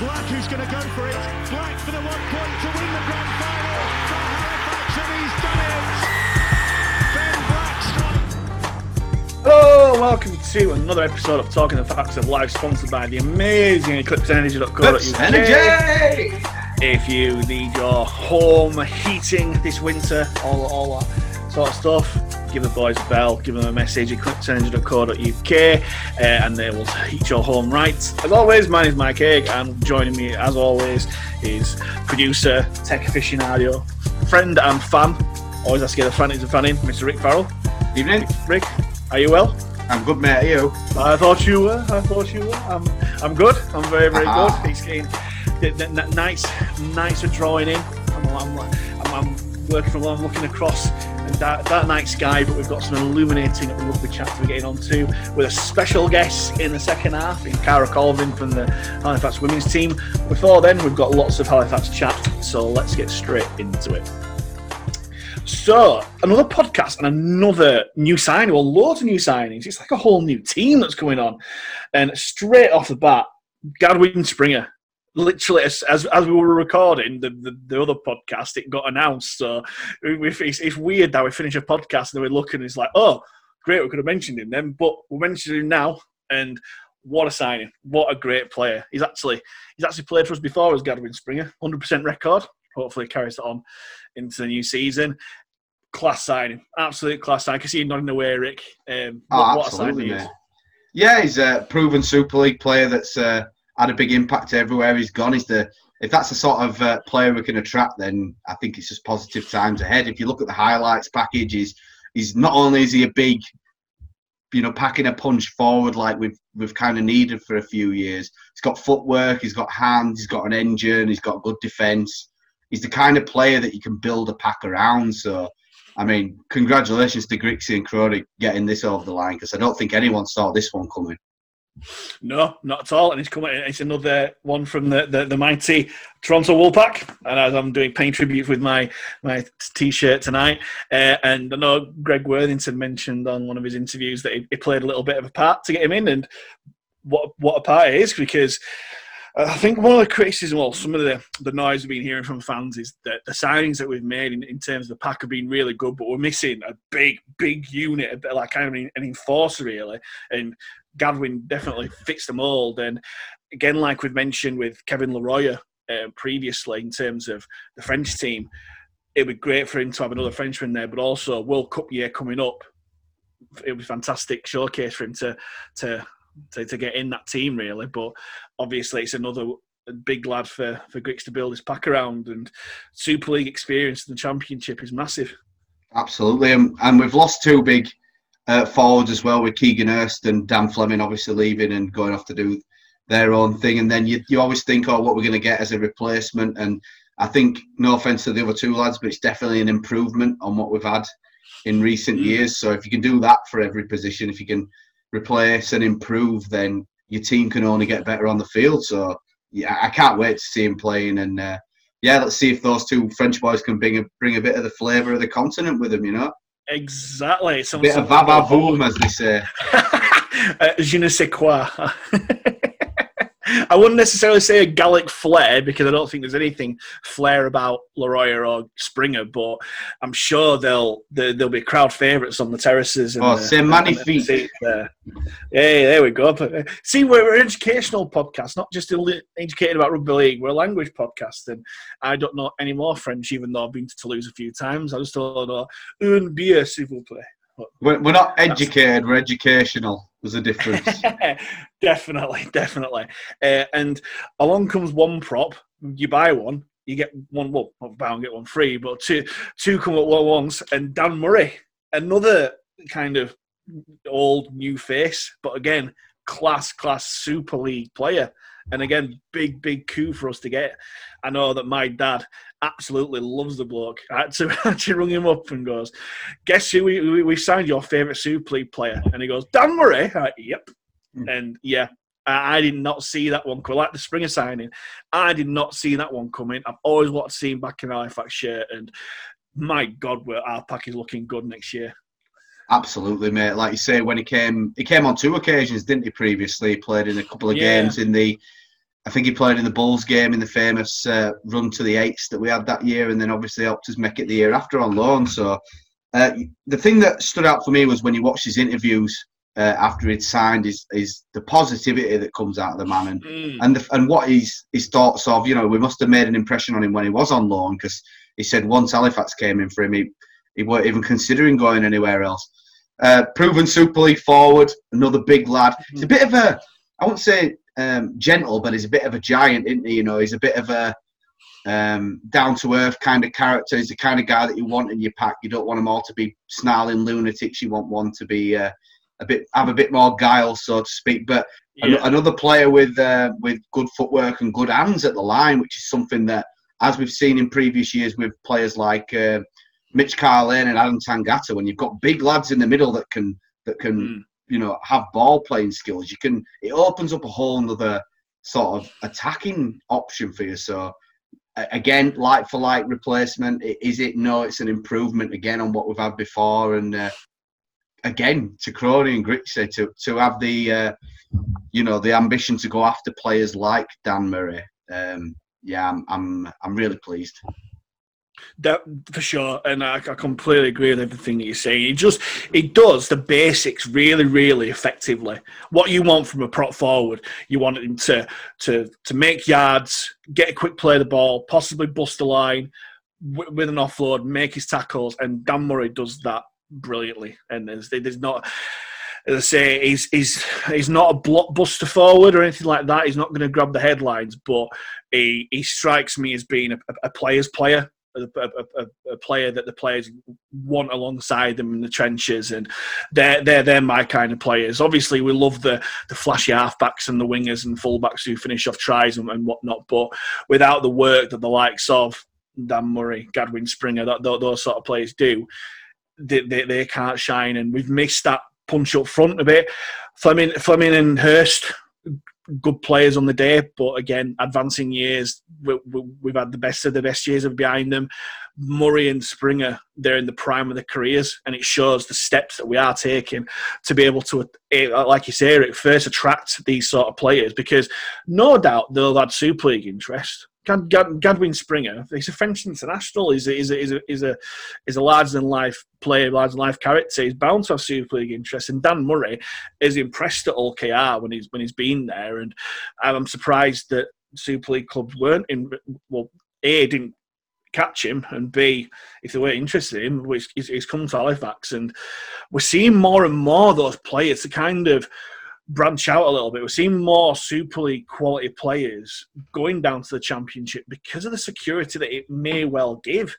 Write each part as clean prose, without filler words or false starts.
Black who's going to go for it. Black for the 1 point to win the grand final for Halifax, and he's done it. Ben Black's strike. Hello, welcome to another episode of Talking the Facts of Life, sponsored by the amazing EclipseEnergy.co.uk. Energy! If you need your home heating this winter, all that sort of stuff, give the boys a bell, give them a message, eclipseenergy.co.uk, and they will heat your home right. As always, my name is Mike Haig, and joining me, as always, is producer, tech aficionado, friend and fan, always has to get a fan, Mr. Rick Farrell. Evening. Rick, are you well? I'm good, mate, are you? I thought you were. I'm good. I'm very, very good. It's getting nights are drawing in. I'm working from home, looking across that night sky, but we've got some illuminating rugby chat to be getting on to with a special guest in the second half in Cara Colvin from the Halifax women's team. Before then, we've got lots of Halifax chat, so let's get straight into it. So, another podcast and another new signing, well, loads of new signings. It's like a whole new team that's going on. And straight off the bat, Gadwin Springer. Literally, as we were recording the other podcast, it got announced. So it's weird that we finish a podcast and then we look and it's like, oh, great, we could have mentioned him then, but we're mentioning him now. And what a signing! What a great player! He's actually played for us before as Gadwin Springer, 100% record. Hopefully, carries it on into the new season. Class signing, absolute class signing. I can see him nodding away, Rick. What a signing! He is. Yeah, he's a proven Super League player that's had a big impact everywhere he's gone. If that's the sort of player we can attract, then I think it's just positive times ahead. If you look at the highlights package, he's not only is he a big, packing a punch forward like we've kind of needed for a few years. He's got footwork, he's got hands, he's got an engine, he's got good defence. He's the kind of player that you can build a pack around. So, I mean, congratulations to Grixie and Crowdy getting this over the line, because I don't think anyone saw this one coming. No, not at all. And it's another one from the mighty Toronto Wolfpack. And as I'm doing paying tribute with my T-shirt tonight, and I know Greg Worthington mentioned on one of his interviews that he played a little bit of a part to get him in, and what a part it is, because I think one of the criticism, or some of the noise we've been hearing from fans, is that the signings that we've made in terms of the pack have been really good, but we're missing a big unit, a bit like an enforcer, really. And Gadwin definitely fits the mould. And again, like we've mentioned with Kevin Larroyer previously in terms of the French team, it would be great for him to have another Frenchman there, but also World Cup year coming up, it would be a fantastic showcase for him to get in that team, really. But obviously it's another big lad for Grix to build his pack around, and Super League experience in the Championship is massive. Absolutely, and we've lost two big forwards as well, with Keegan Ernst and Dan Fleming obviously leaving and going off to do their own thing. And then you always think, what we're going to get as a replacement. And I think, no offence to the other two lads, but it's definitely an improvement on what we've had in recent years. So if you can do that for every position, if you can replace and improve, then your team can only get better on the field. So yeah, I can't wait to see him playing. And let's see if those two French boys can bring a bit of the flavour of the continent with them, Exactly. A bit of vava boom, as they say. Je ne sais quoi. I wouldn't necessarily say a Gallic flair, because I don't think there's anything flair about Larroyer or Springer, but I'm sure they'll be crowd favourites on the terraces. And c'est magnifique. Hey, there we go. See, we're an educational podcast, not just educated about rugby league. We're a language podcast, and I don't know any more French, even though I've been to Toulouse a few times. I just don't know. Un bière, s'il vous plaît. We're not educated, we're educational. There's a difference. definitely. And along comes one prop. You buy one, you get one. Well, not buy one, get one free. But two come at once. And Dan Murray, another kind of old new face, but again, class Super League player. And again, big coup for us to get. I know that my dad absolutely loves the bloke. I had to actually rung him up and goes, guess who we signed, your favourite Super League player? And he goes, Dan Murray? I, yep. And yeah, I did not see that one coming. Like the Springer signing, I did not see that one coming. I've always wanted to see him back in Halifax shirt. And my God, our pack is looking good next year. Absolutely, mate. Like you say, when he came on two occasions, didn't he, previously? He played in a couple of games in the I think he played in the Bulls game in the famous run to the eights that we had that year, and then obviously helped us make it the year after on loan. So the thing that stood out for me was when you watched his interviews after he'd signed, is the positivity that comes out of the man, and what his thoughts of, you know, we must have made an impression on him when he was on loan, because he said once Halifax came in for him, he weren't even considering going anywhere else. Proven Super League forward, another big lad. He's a bit of a, I wouldn't say gentle, but he's a bit of a giant, isn't he? You know, he's a bit of a down-to-earth kind of character. He's the kind of guy that you want in your pack. You don't want them all to be snarling lunatics. You want one to be have a bit more guile, so to speak. But another player with good footwork and good hands at the line, which is something that, as we've seen in previous years with players like Mitch Carlin and Adam Tangata, when you've got big lads in the middle that can you know, have ball playing skills, it opens up a whole other sort of attacking option for you. So again, like for like replacement, is it? No, it's an improvement again on what we've had before. And again, to Crowley and Grix, to have the you know, the ambition to go after players like Dan Murray. I'm really pleased. That for sure, and I completely agree with everything that you're saying. It does the basics really, really effectively. What you want from a prop forward, you want him to make yards, get a quick play of the ball, possibly bust the line with an offload, make his tackles, and Dan Murray does that brilliantly. And there's not, as I say, he's not a blockbuster forward or anything like that. He's not going to grab the headlines, but he strikes me as being a player's player. A player that the players want alongside them in the trenches, and they're my kind of players. Obviously, we love the flashy halfbacks and the wingers and fullbacks who finish off tries and whatnot. But without the work that the likes of Dan Murray, Gadwin Springer, those sort of players do, they can't shine. And we've missed that punch up front a bit. Fleming and Hurst, good players on the day, but again, advancing years, we've had the best of the best years behind them. Murray and Springer, they're in the prime of their careers, and it shows the steps that we are taking to be able to, like you say, Eric, first attract these sort of players, because no doubt they'll have Super League interest. Gadwin Springer, he's a French international. He's a larger-than-life player, larger-than-life character. He's bound to have Super League interest. And Dan Murray is impressed at OKR when he's been there. And I'm surprised that Super League clubs weren't in. Well, A, didn't catch him, and B, if they weren't interested in him, which he's come to Halifax. And we're seeing more and more those players to kind of branch out a little bit. We're seeing more Super League quality players going down to the Championship because of the security that it may well give,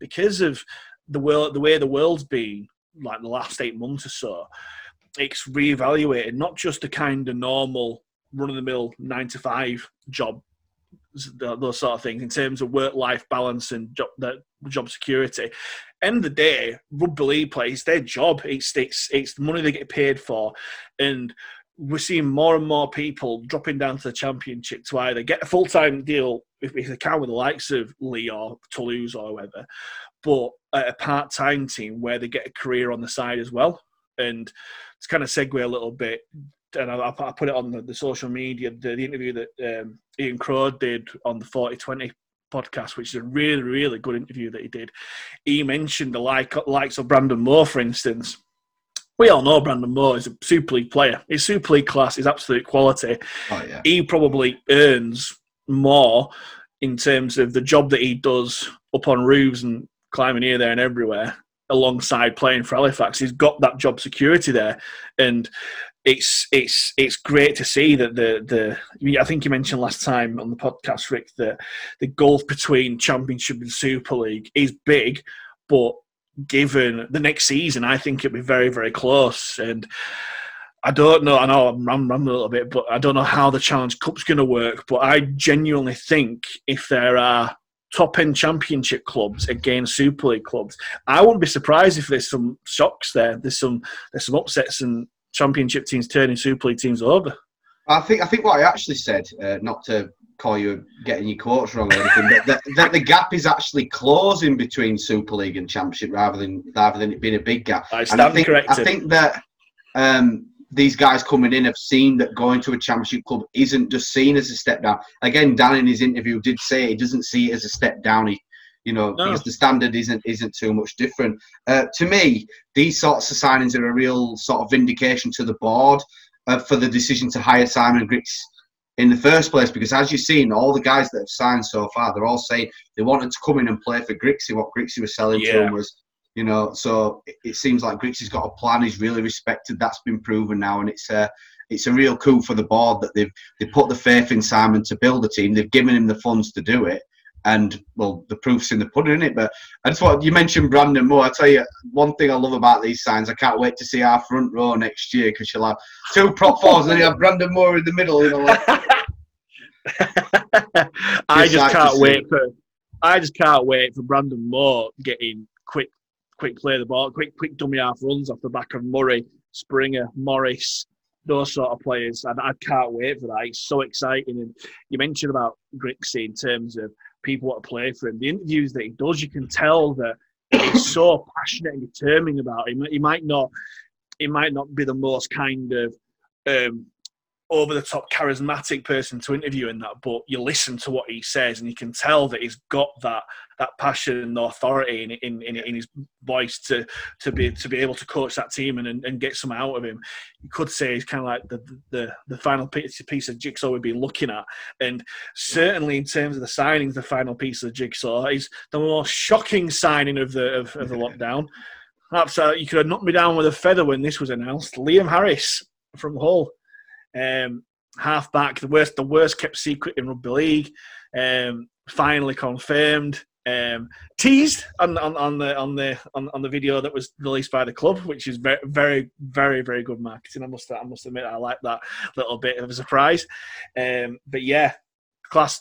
because of the way the world's been, like the last 8 months or so. It's reevaluated not just the kind of normal run-of-the-mill 9-to-5 job, those sort of things, in terms of work-life balance and job security. End of the day, rugby league play is their job. It's the money they get paid for, and we're seeing more and more people dropping down to the Championship to either get a full-time deal, if they can, with the likes of Leigh or Toulouse or whoever, but a part-time team where they get a career on the side as well. And to kind of segue a little bit, and I put it on the social media, the interview that Ian Crowe did on the 40-20 podcast, which is a really, really good interview that he did. He mentioned the likes of Brandon Moore, for instance. We all know Brandon Moore is a Super League player. His Super League class is absolute quality. Oh, yeah. He probably earns more in terms of the job that he does up on roofs and climbing here, there and everywhere, alongside playing for Halifax. He's got that job security there, and it's great to see that I think you mentioned last time on the podcast, Rick, that the gulf between Championship and Super League is big, but given the next season, I think it'll be very, very close. And I don't know, I know I'm rambling a little bit, but I don't know how the Challenge Cup's going to work, but I genuinely think if there are top-end Championship clubs against Super League clubs, I wouldn't be surprised if there's some shocks there. There's some upsets and Championship teams turning Super League teams over. I think what I actually said, not to call you getting your quotes wrong or anything, but that the gap is actually closing between Super League and Championship rather than it being a big gap. I stand corrected. I think that these guys coming in have seen that going to a championship club isn't just seen as a step down. Again, Dan in his interview did say he doesn't see it as a step down. Because the standard isn't too much different. To me, these sorts of signings are a real sort of vindication to the board for the decision to hire Simon Grix in the first place. Because as you've seen, all the guys that have signed so far, they're all saying they wanted to come in and play for Grixie. What Grixie was selling to him was, so it seems like Grixie's got a plan. He's really respected. That's been proven now, and it's a real coup for the board that they put the faith in Simon to build a team. They've given him the funds to do it. And, well, the proof's in the pudding, isn't it? But I just thought, you mentioned Brandon Moore. I tell you, one thing I love about these signs, I can't wait to see our front row next year, because you'll have two prop fours and then you'll have Brandon Moore in the middle. I just can't wait for Brandon Moore getting quick play of the ball, quick dummy half runs off the back of Murray, Springer, Morris, those sort of players. And I can't wait for that. It's so exciting. And you mentioned about Grixie in terms of people want to play for him. The interviews that he does, you can tell that he's so passionate and determined about him. He might not be the most kind of over-the-top charismatic person to interview in that, but you listen to what he says and you can tell that he's got that passion and authority in his voice to be able to coach that team and get some out of him. You could say he's kind of like the final piece of jigsaw we'd be looking at. And certainly in terms of the signings, the final piece of the jigsaw is the most shocking signing of the lockdown. Absolutely, you could have knocked me down with a feather when this was announced. Liam Harris from Hull. Halfback, the worst kept secret in rugby league, finally confirmed, teased on the video that was released by the club, which is very, very, very, very good marketing. I must admit, I like that little bit of a surprise. But yeah, class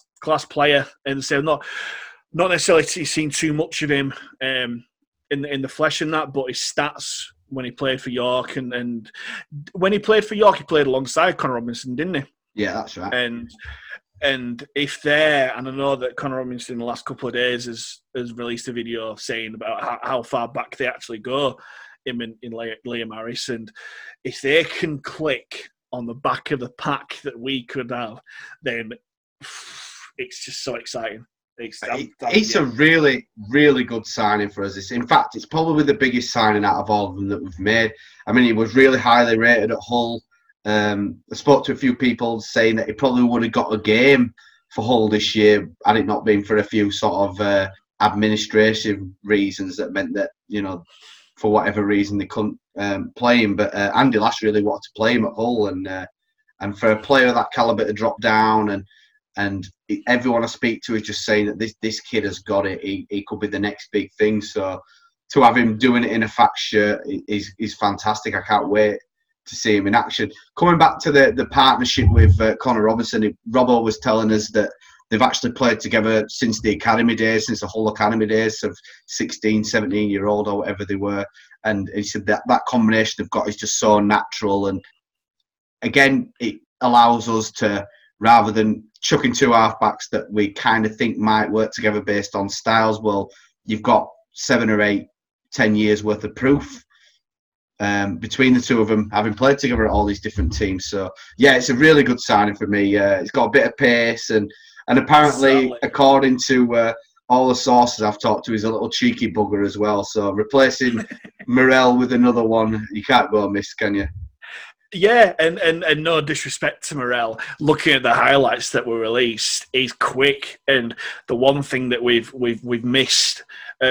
player, and so not necessarily seen too much of him in the flesh and that, but his stats. When he played for York, and when he played for York, he played alongside Conor Robinson, didn't he? Yeah, that's right. And if there, and I know that Conor Robinson in the last couple of days has released a video saying about how far back they actually go, him in Liam Harris, and if they can click on the back of the pack that we could have, then it's just so exciting. It's a really, really good signing for us. In fact, it's probably the biggest signing out of all of them that we've made. I mean, he was really highly rated at Hull. I spoke to a few people saying that he probably would have got a game for Hull this year had it not been for a few sort of administrative reasons that meant that, for whatever reason they couldn't play him. But Andy Lash really wanted to play him at Hull. And for a player of that calibre to drop down and everyone I speak to is just saying that this kid has got it. He could be the next big thing. So to have him doing it in a Fax shirt is fantastic. I can't wait to see him in action. Coming back to the partnership with Conor Robinson, Robbo was telling us that they've actually played together since the academy days, since the Hull academy days of 16, 17-year-old or whatever they were. And he said that combination they've got is just so natural. And again, it allows us to, rather than chucking two halfbacks that we kind of think might work together based on styles, well, you've got 7 or 8, 10 years worth of proof between the two of them, having played together at all these different teams. So, yeah, it's a really good signing for me. It's got a bit of pace, and apparently, according to all the sources I've talked to, he's a little cheeky bugger as well. So replacing Morel with another one, you can't go miss, can you? Yeah, and no disrespect to Morel, looking at the highlights that were released, he's quick, and the one thing that we've missed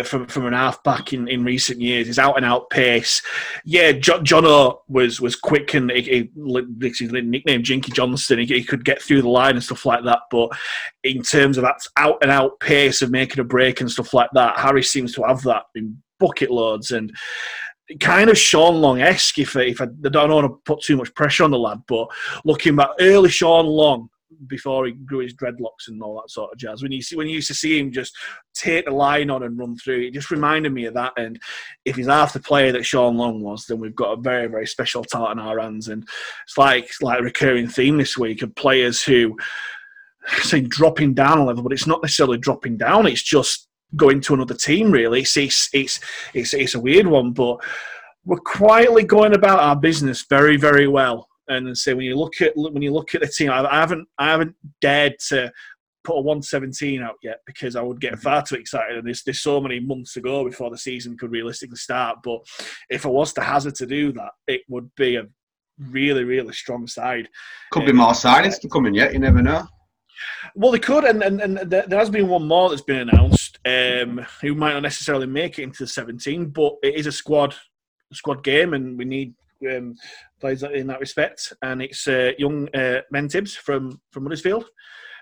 from an halfback in recent years is out and out pace. Yeah, Jono was quick, and his nickname Jinky Johnston. He could get through the line and stuff like that. But in terms of that out and out pace of making a break and stuff like that, Harris seems to have that in bucket loads and. Kind of Sean Long-esque, if I don't want to put too much pressure on the lad, but looking back early Sean Long before he grew his dreadlocks and all that sort of jazz, when you used to see him just take the line on and run through, it just reminded me of that. And if he's half the player that Sean Long was, then we've got a very, very special talent in our hands. And it's like a recurring theme this week of players who say dropping down a level, but it's not necessarily dropping down, it's just going to another team, really. It's a weird one, but we're quietly going about our business very, very well. And so when you look at the team, I haven't dared to put a 117 out yet because I would get far too excited, and there's so many months to go before the season could realistically start. But if I was to hazard to do that, it would be a really, really strong side. Could be more signings to come in yet. You never know. Well, they could, and there has been one more that's been announced who might not necessarily make it into the 17, but it is a squad game, and we need players in that respect. And it's young Mentibs from Huddersfield.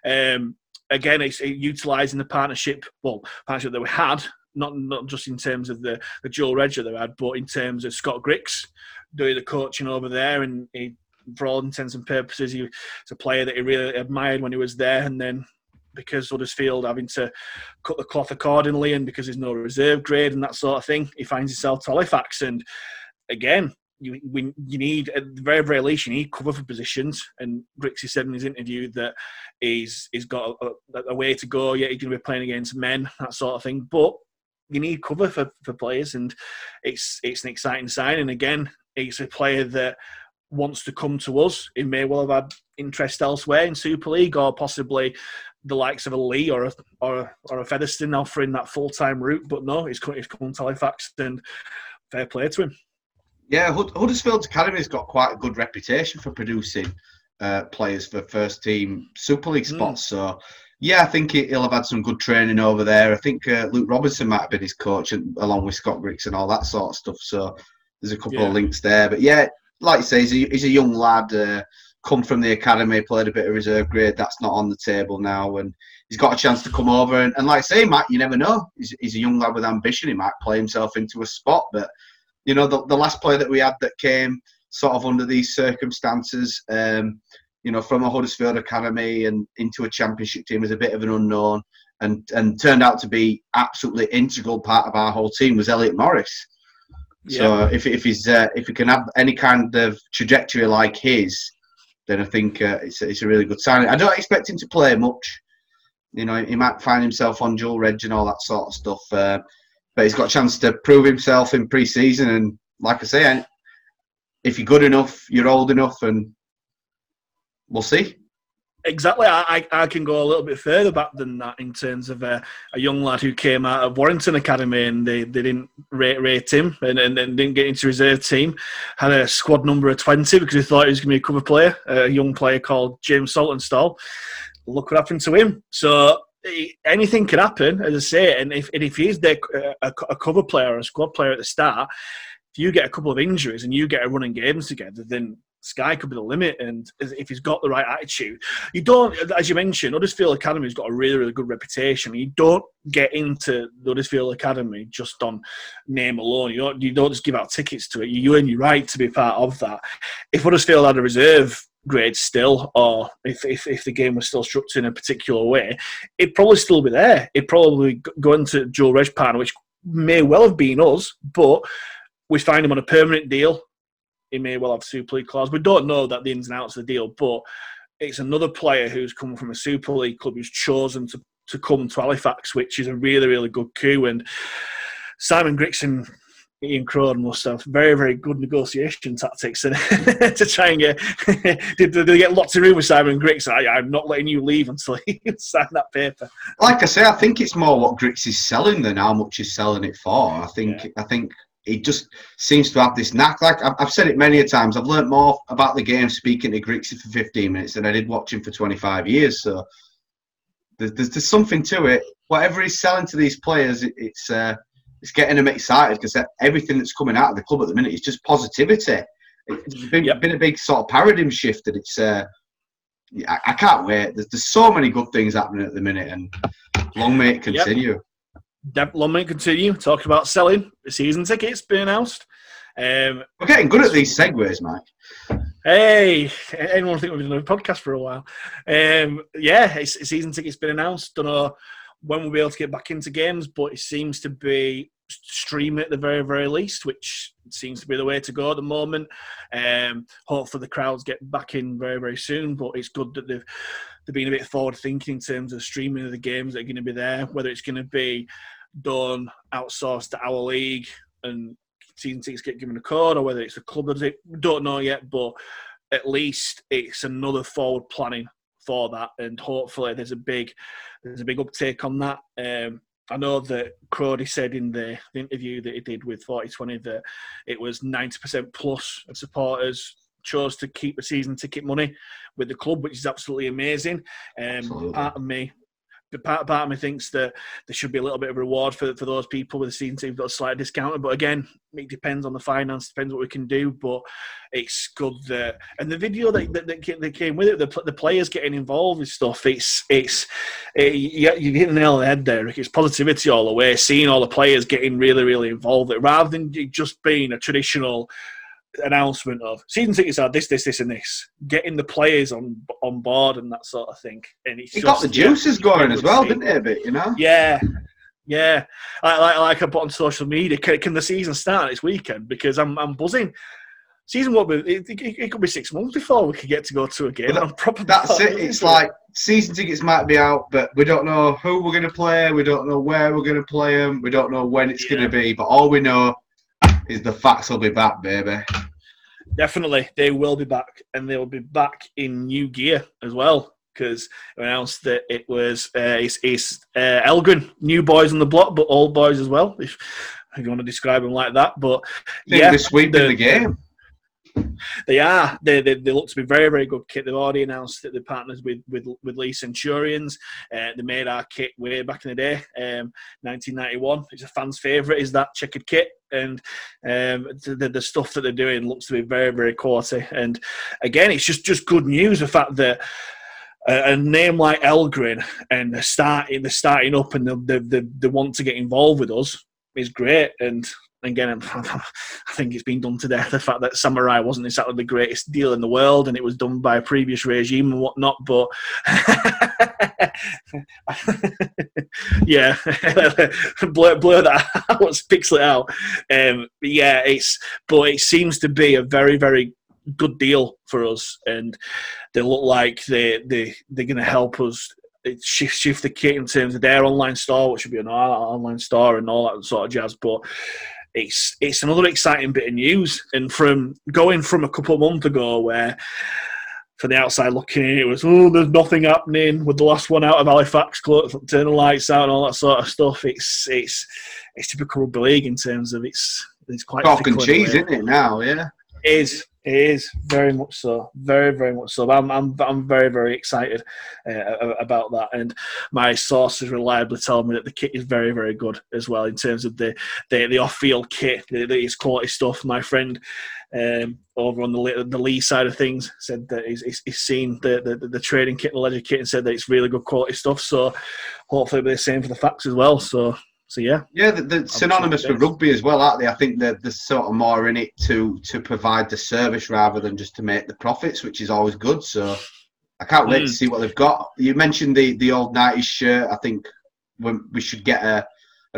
Again, it's utilising the partnership that we had, not just in terms of the dual Regia they had, but in terms of Scott Grix doing the coaching over there, and he, for all intents and purposes, he was a player that he really admired when he was there, and then because Huddersfield having to cut the cloth accordingly, and because there's no reserve grade and that sort of thing, he finds himself to Halifax. And again, you need, at the very, very least, you need cover for positions. And Grixie said in his interview that he's got a way to go, yet he's going to be playing against men, that sort of thing. But you need cover for players, and it's an exciting sign. And again, it's a player that wants to come to us. He may well have had interest elsewhere in Super League, or possibly the likes of a Leigh or a Featherstone offering that full-time route. But no, he's come to Halifax, and fair play to him. Yeah, Huddersfield's academy's got quite a good reputation for producing players for first-team Super League spots. So, yeah, I think he'll have had some good training over there. I think Luke Robinson might have been his coach, along with Scott Grix and all that sort of stuff. So there's a couple of links there. But, yeah, like you say, he's a young lad, come from the academy, played a bit of reserve grade. That's not on the table now. And he's got a chance to come over. And like I say, Matt, you never know. He's a young lad with ambition. He might play himself into a spot, but... You know, the last player that we had that came sort of under these circumstances, you know, from a Huddersfield academy and into a championship team was a bit of an unknown, and turned out to be absolutely integral part of our whole team was Elliot Morris. Yeah. So if he can have any kind of trajectory like his, then I think it's a really good signing. I don't expect him to play much. You know, he might find himself on dual reg and all that sort of stuff. But he's got a chance to prove himself in pre-season. And like I say, if you're good enough, you're old enough, and we'll see. Exactly. I can go a little bit further back than that in terms of a young lad who came out of Warrington Academy, and they didn't rate him and then didn't get into reserve team. Had a squad number of 20 because we thought he was going to be a cover player, a young player called James Saltonstall. Look what happened to him. So... anything can happen, as I say, and if he is there, a cover player or a squad player at the start, if you get a couple of injuries and you get a running games together, then sky could be the limit. And if he's got the right attitude, you don't, as you mentioned, Huddersfield Academy's got a really, really good reputation. You don't get into the Huddersfield Academy just on name alone. You don't just give out tickets to it. You earn your right to be part of that. If Huddersfield had a reserve grade still, or if the game was still structured in a particular way, it'd probably still be there. It'd probably go into Joe Reg partner, which may well have been us, but we find him on a permanent deal. He may well have Super League clause. We don't know that the ins and outs of the deal, but it's another player who's come from a Super League club who's chosen to come to Halifax, which is a really, really good coup. And Simon Grix and Ian Cronin must have very, very good negotiation tactics and to try and get... they get lots of room with Simon Grix. I'm not letting you leave until you sign that paper. Like I say, I think it's more what Grix is selling than how much he's selling it for. I think he just seems to have this knack. Like I've said it many a times, I've learnt more about the game speaking to Grix for 15 minutes than I did watching for 25 years. So there's something to it. Whatever he's selling to these players, it's getting them excited, because everything that's coming out of the club at the minute is just positivity. It's been a big sort of paradigm shift, and it's I can't wait. There's so many good things happening at the minute, and long may it continue. Yep. Long may it continue. Talking about selling, the season tickets being announced. We're getting good at these segues, Mike. Hey, anyone think we've been doing a podcast for a while? Season tickets been announced. Don't know when we'll be able to get back into games, but it seems to be streaming at the very, very least, which seems to be the way to go at the moment. Hopefully the crowds get back in very, very soon, but it's good that they've been a bit forward-thinking in terms of streaming of the games that are going to be there, whether it's going to be done outsourced to our league and season tickets get given a code or whether it's a club that does it, don't know yet, but at least it's another forward planning for that, and hopefully there's a big uptake on that. I know that Crody said in the interview that he did with 4020 that it was 90% plus of supporters chose to keep the season ticket money with the club, which is absolutely amazing. Absolutely. Part of me thinks that there should be a little bit of reward for those people with the season ticket. We've got a slight discount, but again, it depends on the finance, depends what we can do, but it's good that, and the video that came with it, the players getting involved with stuff, you're hitting the nail on the head there, Rick. It's positivity all the way, seeing all the players getting really, really involved, rather than it just being a traditional announcement of season tickets are this, this, this, and this. Getting the players on board and that sort of thing. And it's got the juices going as well, didn't it? A bit, you know. Yeah, yeah. Like I put on social media, can the season start this weekend? Because I'm buzzing. Season won't be. It could be 6 months before we could get to go to a game. Well, that's it. It's like season tickets might be out, but we don't know who we're going to play. We don't know where we're going to play them. We don't know when it's going to be. But all we know is the facts will be back, baby. Definitely, they will be back, and they will be back in new gear as well, because we announced that it was it's Elgin, new boys on the block, but old boys as well, if you want to describe them like that. But yeah, they're sweeping the game. They are. They look to be very, very good kit. They've already announced that they're partners with Leigh Centurions. They made our kit way back in the day, 1991. It's a fan's favourite, is that checkered kit. And the stuff that they're doing looks to be very, very quality. And again, it's just good news, the fact that a name like Elgin, and they're starting up, and they want to get involved with us, is great. And again, I think it's been done to death, the fact that Samurai wasn't exactly the greatest deal in the world, and it was done by a previous regime and whatnot, but yeah, blur that out, pixel it out. But it seems to be a very, very good deal for us, and they look like they're going to help us shift the kit in terms of their online store, which should be an online store and all that sort of jazz. But it's another exciting bit of news. And from a couple of months ago, where for the outside looking in, it was, there's nothing happening with the last one out of Halifax, turn the lights out and all that sort of stuff. It's typical rugby league in terms of it's quite chalk and cheese, isn't it? Now, yeah, it is. It is, very much so, very, very much so. I'm very, very excited about that, and my sources reliably tell me that the kit is very, very good as well in terms of the off-field kit. It's quality stuff. My friend over on the Lee side of things said that he's seen the training kit, the ledger kit, and said that it's really good quality stuff. So hopefully it'll be the same for the facts as well. So yeah. Yeah, they're synonymous with rugby as well, aren't they? I think they're sort of more in it to provide the service rather than just to make the profits, which is always good. So I can't wait to see what they've got. You mentioned the old 90s shirt. I think we should get a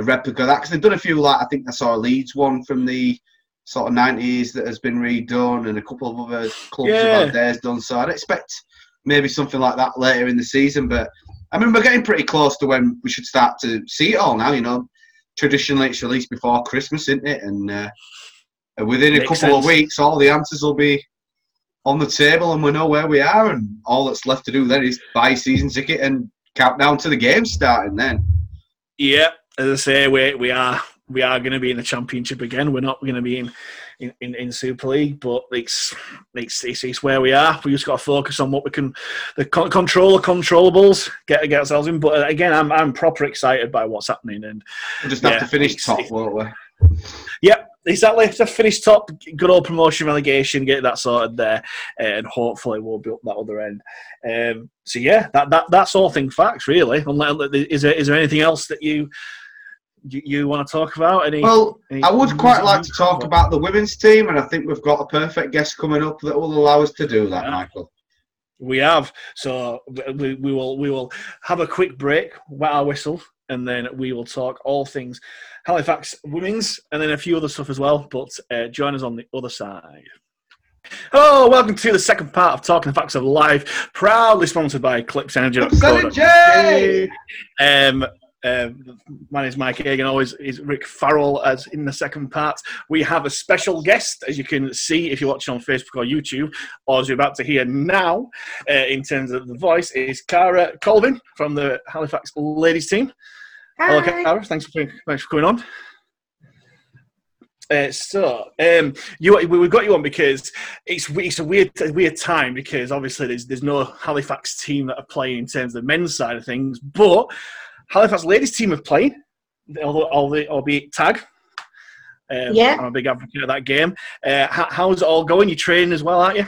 replica of that, because they've done a few, like I think I saw a Leeds one from the sort of 90s that has been redone, and a couple of other clubs have had theirs done. So I'd expect maybe something like that later in the season, but I mean, we're getting pretty close to when we should start to see it all now, you know. Traditionally, it's released before Christmas, isn't it? And within a couple of weeks, all the answers will be on the table, and we know where we are, and all that's left to do then is buy a season ticket and count down to the game starting then. Yeah, as I say, we are going to be in the Championship again. We're not going to be in Super League, but it's where we are. We just got to focus on what we can, the controllables, get ourselves in. But again, I'm proper excited by what's happening, and we'll just have to finish top, won't we? Yeah, exactly. Have to finish top, good old promotion relegation, get that sorted there, and hopefully we'll be up that other end. So yeah, that's all thing facts really. Unless, is there anything else that you want to talk about? I would quite like to talk about the women's team, and I think we've got a perfect guest coming up that will allow us to do that, Michael. We have. So we will have a quick break, wet our whistle, and then we will talk all things Halifax women's, and then a few other stuff as well. But join us on the other side. Hello, welcome to the second part of Talking the Facts of Life, proudly sponsored by Eclipse Energy. My name's Mike Hagan, always is Rick Farrell, as in the second part. We have a special guest, as you can see if you're watching on Facebook or YouTube, or as you're about to hear now, in terms of the voice, is Cara Colvin from the Halifax Ladies team. Hi. Hello, Cara. Thanks for coming on. We've got you on because it's a weird time, because obviously there's no Halifax team that are playing in terms of the men's side of things, but Halifax ladies team have played, albeit tag. Yeah. I'm a big advocate of that game. How's it all going? You're training as well, aren't you?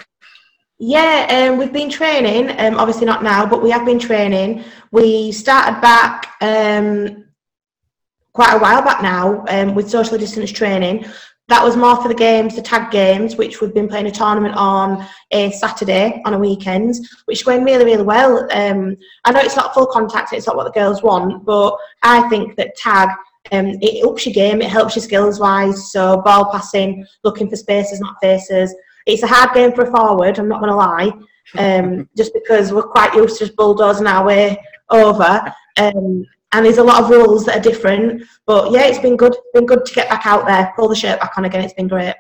Yeah, we've been training. Obviously not now, but we have been training. We started back quite a while back now with socially distanced training. That was more for the games, the tag games, which we've been playing a tournament on a Saturday, on a weekend, which is going really, really well. I know it's not full contact, it's not what the girls want, but I think that tag, it ups your game, it helps you skills-wise, so ball passing, looking for spaces, not faces. It's a hard game for a forward, I'm not going to lie, just because we're quite used to just bulldozing our way over. And there's a lot of rules that are different, but yeah, it's been good. Been good to get back out there, pull the shirt back on again. It's been great.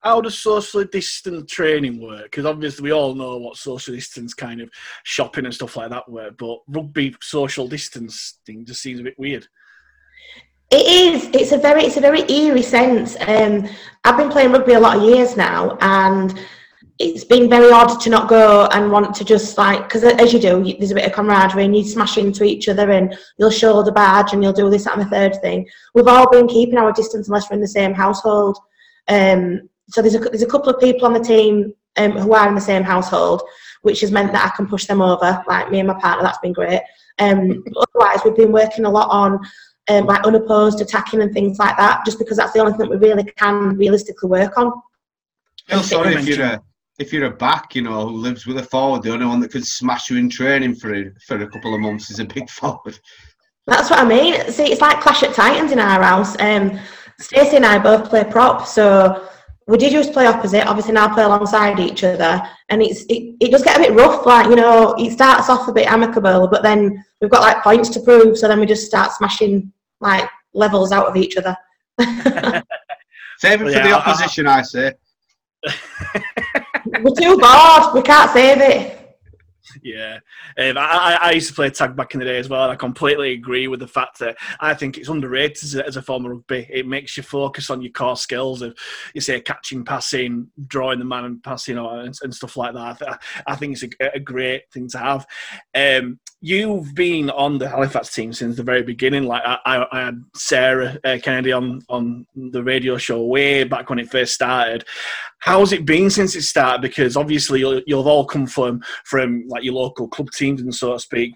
How does socially distant training work? Because obviously we all know what social distance kind of shopping and stuff like that work, but rugby social distance thing just seems a bit weird. It is. It's a very eerie sense. I've been playing rugby a lot of years now, and it's been very odd to not go and want to just, like, because as you do, there's a bit of camaraderie and you smash into each other and you'll shoulder badge and you'll do this, that and the third thing. We've all been keeping our distance unless we're in the same household. So there's a couple of people on the team who are in the same household, which has meant that I can push them over, like me and my partner. That's been great. Otherwise, we've been working a lot on like unopposed attacking and things like that, just because that's the only thing we really can realistically work on. I'm sorry, if you're a back, you know, who lives with a forward, the only one that could smash you in training for a couple of months is a big forward. That's what I mean. See, it's like Clash at Titans in our house. Stacey and I both play prop, so we did used to play opposite. Obviously now play alongside each other, and it does get a bit rough. Like, you know, it starts off a bit amicable, but then we've got like points to prove, so then we just start smashing like levels out of each other. Save it for the opposition, I say. We're too bored. We can't save it. Yeah. I used to play tag back in the day as well, and I completely agree with the fact that I think it's underrated as a form of rugby. It makes you focus on your core skills of, you say, catching, passing, drawing the man and passing, and stuff like that. I think it's a great thing to have. You've been on the Halifax team since the very beginning. Like I had Sarah Kennedy on the radio show way back when it first started. How's it been since it started? Because obviously you'll all come from like your local club teams and so to speak.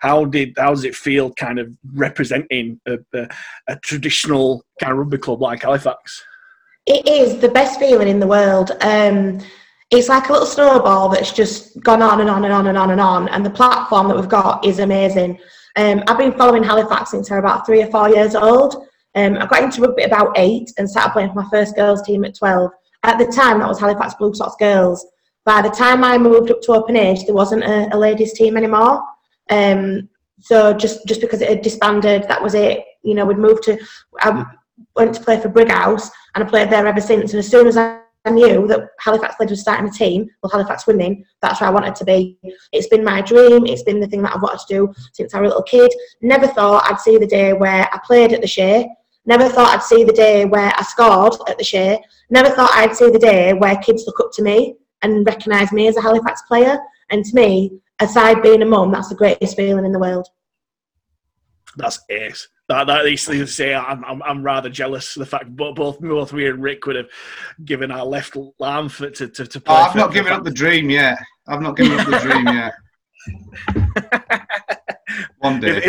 How does it feel kind of representing a traditional kind of rugby club like Halifax? It is the best feeling in the world. It's like a little snowball that's just gone on and on and on and on and on. And the platform that we've got is amazing. I've been following Halifax since I'm about 3 or 4 years old. I got into rugby about 8 and started playing for my first girls team at 12. At the time, that was Halifax Blue Sox girls. By the time I moved up to open age, there wasn't a ladies team anymore. So just because it had disbanded, that was it. You know, we'd moved to, I went to play for Brighouse and I played there ever since. And as soon as I knew that Halifax Ladies was starting a team, well, Halifax Women, that's where I wanted to be. It's been my dream, it's been the thing that I've wanted to do since I was a little kid. Never thought I'd see the day where I played at the Shea. Never thought I'd see the day where I scored at the Shea. Never thought I'd see the day where kids look up to me and recognise me as a Halifax player. And to me, aside being a mum, that's the greatest feeling in the world. That's ace. That is to say, I'm rather jealous of the fact both me and Rick would have given our left arm to play. Oh, I've not given up the dream yet. One day.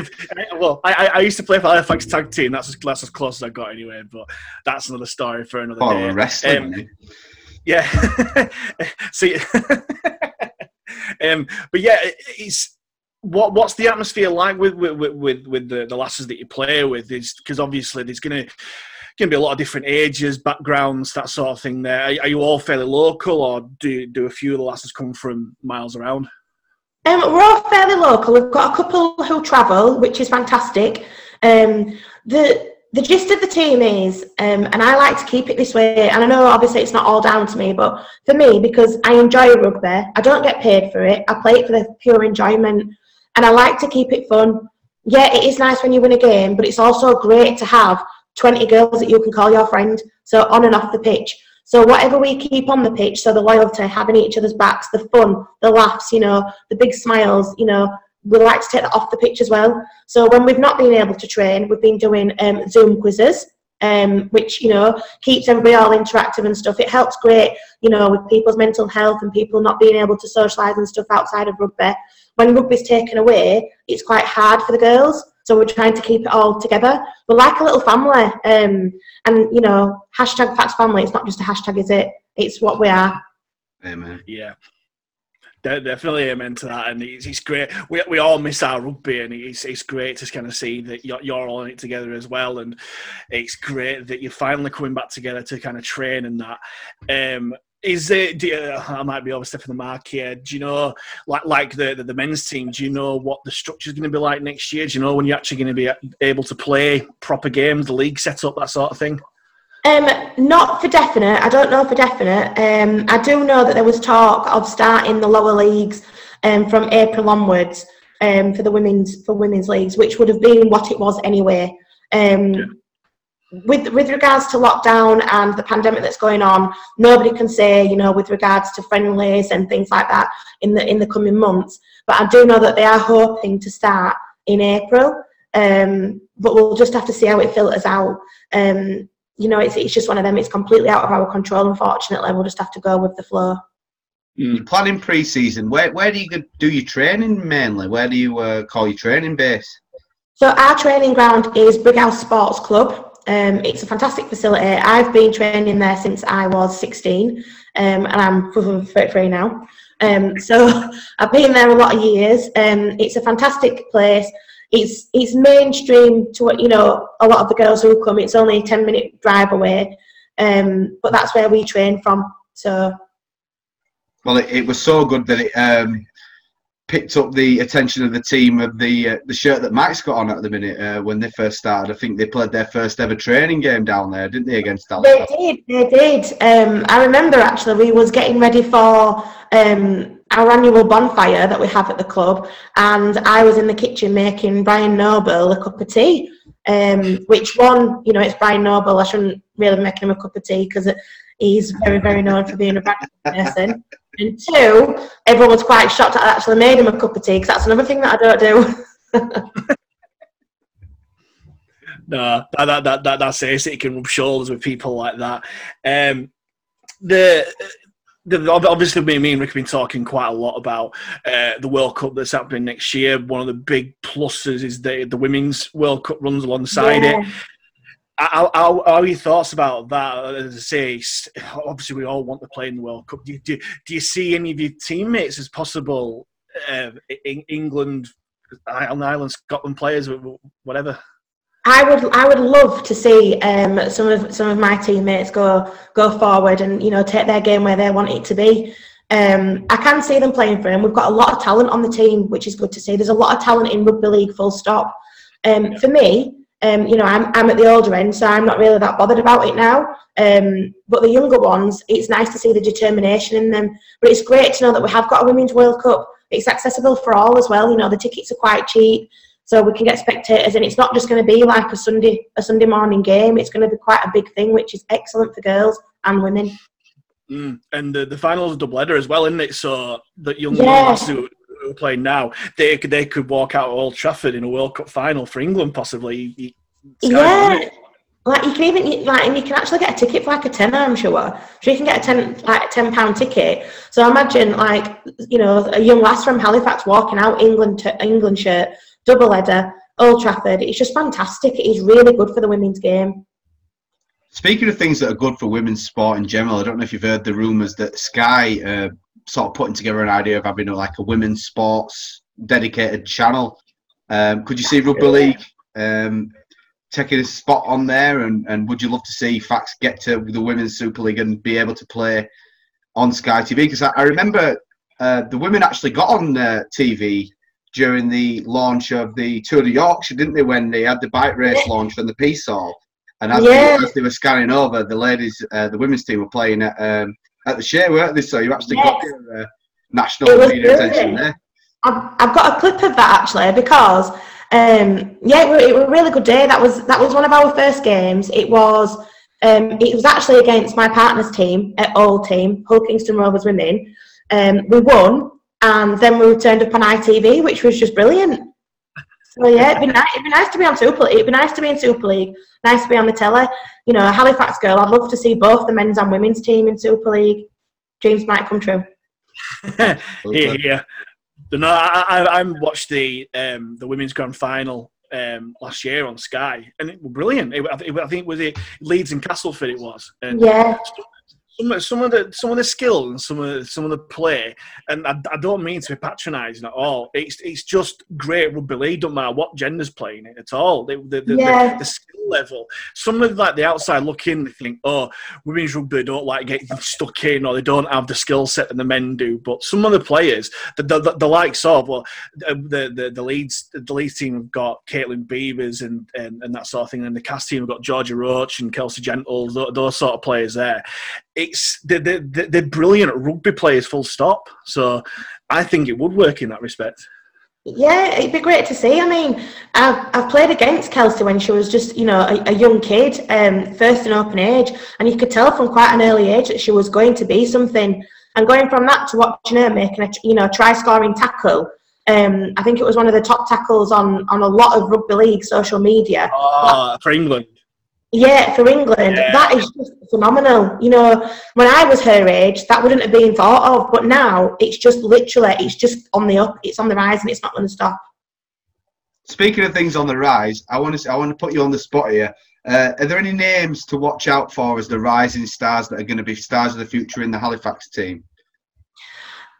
I used to play for Halifax tag team. That's as close as I got anyway. But that's another story for another day. Oh, wrestling. Yeah. See. But yeah, it's. What's the atmosphere like with the lasses that you play with? Is because obviously there's gonna be a lot of different ages, backgrounds, that sort of thing. There, are you all fairly local, or do a few of the lasses come from miles around? We're all fairly local. We've got a couple who travel, which is fantastic. The gist of the team is, and I like to keep it this way, and I know obviously it's not all down to me, but for me, because I enjoy rugby, I don't get paid for it, I play it for the pure enjoyment, and I like to keep it fun. Yeah, it is nice when you win a game, but it's also great to have 20 girls that you can call your friend, so on and off the pitch. So whatever we keep on the pitch, so the loyalty, having each other's backs, the fun, the laughs, you know, the big smiles, you know, we like to take that off the pitch as well. So when we've not been able to train, we've been doing Zoom quizzes, which, you know, keeps everybody all interactive and stuff. It helps great, you know, with people's mental health and people not being able to socialise and stuff outside of rugby. When rugby's taken away, it's quite hard for the girls. So we're trying to keep it all together. We're like a little family. And, you know, hashtag Facts Family. It's not just a hashtag, is it? It's what we are. Amen. Yeah. Definitely amen to that. And it's great. We all miss our rugby, and it's great to kind of see that you're all in it together as well. And it's great that you're finally coming back together to kind of train and that. I might be overstepping the mark here. Do you know, like the men's team, do you know what the structure is going to be like next year? Do you know when you're actually going to be able to play proper games, the league set up, that sort of thing? Not for definite. I don't know for definite. I do know that there was talk of starting the lower leagues from April onwards for the women's leagues, which would have been what it was anyway. Yeah. With regards to lockdown and the pandemic that's going on, nobody can say, you know, with regards to friendlies and things like that in the coming months. But I do know that they are hoping to start in April. But we'll just have to see how it filters out. You know, it's just one of them. It's completely out of our control, unfortunately. We'll just have to go with the flow. You're planning pre-season. Where do you do your training mainly? Where do you call your training base? So our training ground is Brighouse Sports Club. It's a fantastic facility. I've been training there since I was 16, and I'm 33 now. So I've been there a lot of years. It's a fantastic place. It's mainstream to, you know, a lot of the girls who come. It's only a 10-minute drive away, but that's where we train from. So, well, it was so good that it picked up the attention of the team of the shirt that Max got on at the minute when they first started. I think they played their first ever training game down there, didn't they, against Halifax? They did. I remember, actually, we was getting ready for our annual bonfire that we have at the club, and I was in the kitchen making Brian Noble a cup of tea, which one, you know, it's Brian Noble. I shouldn't really make him a cup of tea because he's very, very known for being a bad person. And two, everyone was quite shocked that I actually made him a cup of tea, because that's another thing that I don't do. No, that's it. You can rub shoulders with people like that. Obviously, me and Rick have been talking quite a lot about the World Cup that's happening next year. One of the big pluses is the Women's World Cup runs alongside it. How are your thoughts about that? As I say, obviously we all want to play in the World Cup. Do you see any of your teammates as possible in England, Ireland, Scotland players, whatever? I would love to see some of my teammates go forward and, you know, take their game where they want it to be. I can see them playing for them. We've got a lot of talent on the team, which is good to see. There's a lot of talent in rugby league, full stop. Yeah. For me, you know, I'm at the older end, so I'm not really that bothered about it now. But the younger ones, it's nice to see the determination in them. But it's great to know that we have got a Women's World Cup. It's accessible for all as well. You know, the tickets are quite cheap, so we can get spectators, and it's not just going to be like a Sunday morning game. It's going to be quite a big thing, which is excellent for girls and women. And the final's a doubleheader as well, isn't it? So that young girls who play now, they could walk out of Old Trafford in a World Cup final for England, possibly. Yeah, like you can even and you can actually get a ticket for like a tenner, I'm sure. So you can get a £10 ticket. So imagine, like, you know, a young lass from Halifax walking out England shirt, double header, Old Trafford. It's just fantastic. It is really good for the women's game. Speaking of things that are good for women's sport in general, I don't know if you've heard the rumours that Sky sort of putting together an idea of having like a women's sports dedicated channel. Could you see rugby league taking a spot on there, and would you love to see Facts get to the Women's Super League and be able to play on Sky TV? Because I remember the women actually got on TV during the launch of the Tour of Yorkshire, didn't they, when they had the bike race launch from the Peace Hall. And as they were scanning over, the ladies, the women's team were playing at the Shea, weren't they? So you actually got your national media attention there. I've got a clip of that, actually, because, it was a really good day. That was one of our first games. It was actually against my partner's team, at Old Team, Hull Kingston Rovers Women. We won, and then we were turned up on ITV, which was just brilliant. So yeah, it'd be nice to be on Super League. It'd be nice to be in Super League. Nice to be on the telly. You know, a Halifax girl, I'd love to see both the men's and women's team in Super League. Dreams might come true. No, I watched the women's grand final last year on Sky, and it was brilliant. I think it was Leeds and Castleford. It was. And yeah. Some of the skill and some of the play, and I don't mean to be patronising at all. It's just great rugby league. Don't matter what gender's playing it at all. The skill level. Some of like the outside look in, they think, oh, women's rugby don't like getting stuck in, or they don't have the skill set that the men do. But some of the players, the likes of the Leeds team have got Caitlin Beevers and that sort of thing, and the Cass team have got Georgia Roche and Kelsey Gentle, those sort of players there. They're brilliant rugby players, full stop. So I think it would work in that respect. Yeah, it'd be great to see. I mean, I've played against Kelsey when she was just, you know, a young kid, first in open age, and you could tell from quite an early age that she was going to be something. And going from that to watching her making a, you know, try-scoring tackle, I think it was one of the top tackles on a lot of rugby league social media. For England. Yeah, for England, That is just phenomenal. You know, when I was her age, that wouldn't have been thought of, but now it's just it's on the rise, and it's not going to stop. Speaking of things on the rise, I want to put you on the spot here. Are there any names to watch out for as the rising stars that are going to be stars of the future in the Halifax team?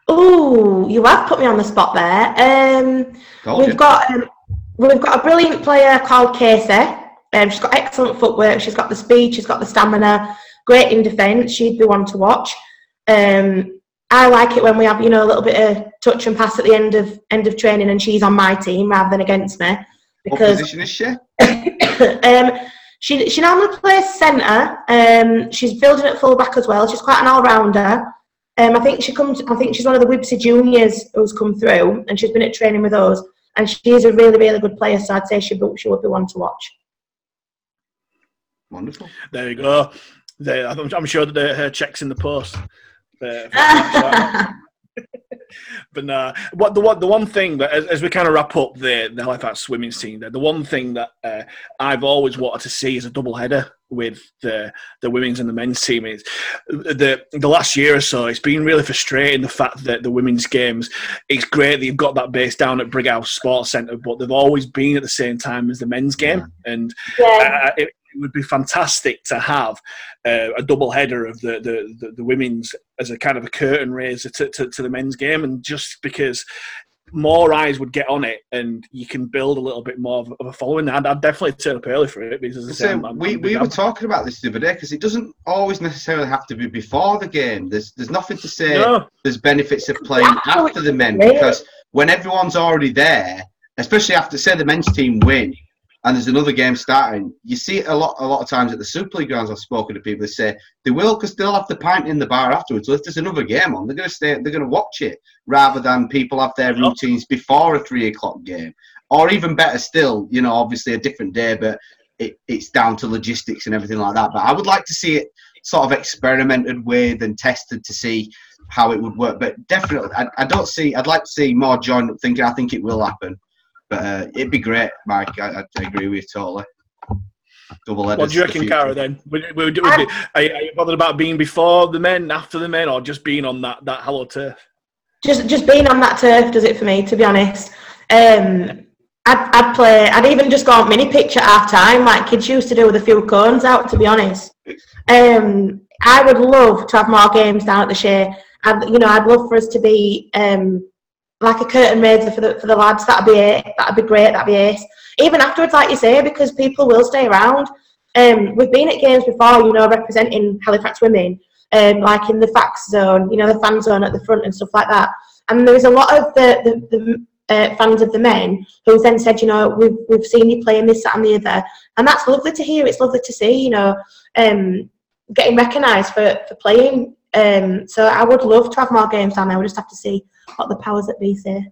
Oh, you have put me on the spot there. We've got a brilliant player called Casey. She's got excellent footwork, she's got the speed, she's got the stamina, great in defence, she'd be one to watch. I like it when we have, you know, a little bit of touch and pass at the end of training, and she's on my team rather than against me. Because, what position is she? She normally plays centre, she's building at full-back as well, she's quite an all-rounder. I think she's one of the Wibsey juniors who's come through, and she's been at training with us, and she's a really, really good player, so I'd say she would be one to watch. Wonderful. There you go. I'm sure that her check's in the post. But no, the one thing that, as we kind of wrap up the Halifax women's team, the one thing that I've always wanted to see is a double header with the women's and the men's team. Is the last year or so, it's been really frustrating, the fact that the women's games, it's great that you've got that base down at Brighouse Sports Centre, but they've always been at the same time as the men's game, and it would be fantastic to have a double header of the women's as a kind of a curtain raiser to the men's game, and just because more eyes would get on it, and you can build a little bit more of a following. I'd definitely turn up early for it, because as I say, we were talking about this the other day, because it doesn't always necessarily have to be before the game. There's nothing to say. No. There's benefits of playing after the men, because when everyone's already there, especially after, say, the men's team win, and there's another game starting, you see it a lot of times at the Super League grounds. I've spoken to people who say they will, because they'll have the pint in the bar afterwards. So if there's another game on, they're going to watch it, rather than people have their routines before a 3:00 game. Or even better still, you know, obviously a different day, but it's down to logistics and everything like that. But I would like to see it sort of experimented with and tested to see how it would work. But definitely, I'd like to see more joined up thinking. I think it will happen. It'd be great, Mike. I agree with you totally. Double headers. What do you reckon, Cara, then? Are you bothered about being before the men, after the men, or just being on that hollow turf? Just being on that turf does it for me, to be honest. I'd even just go on mini pitch at half time, like kids used to do with a few cones out, to be honest. I would love to have more games down at the Shea. I'd love for us to be like a curtain raiser for the lads. That'd be it. That'd be great. That'd be ace. Even afterwards, like you say, because people will stay around. We've been at games before, you know, representing Halifax women, like in the fax zone, you know, the fan zone at the front and stuff like that. And there was a lot of the fans of the men who then said, you know, we've seen you playing this, that and the other. And that's lovely to hear. It's lovely to see, you know, getting recognised for playing. So I would love to have more games down there. We'll just have to see what the powers that be say.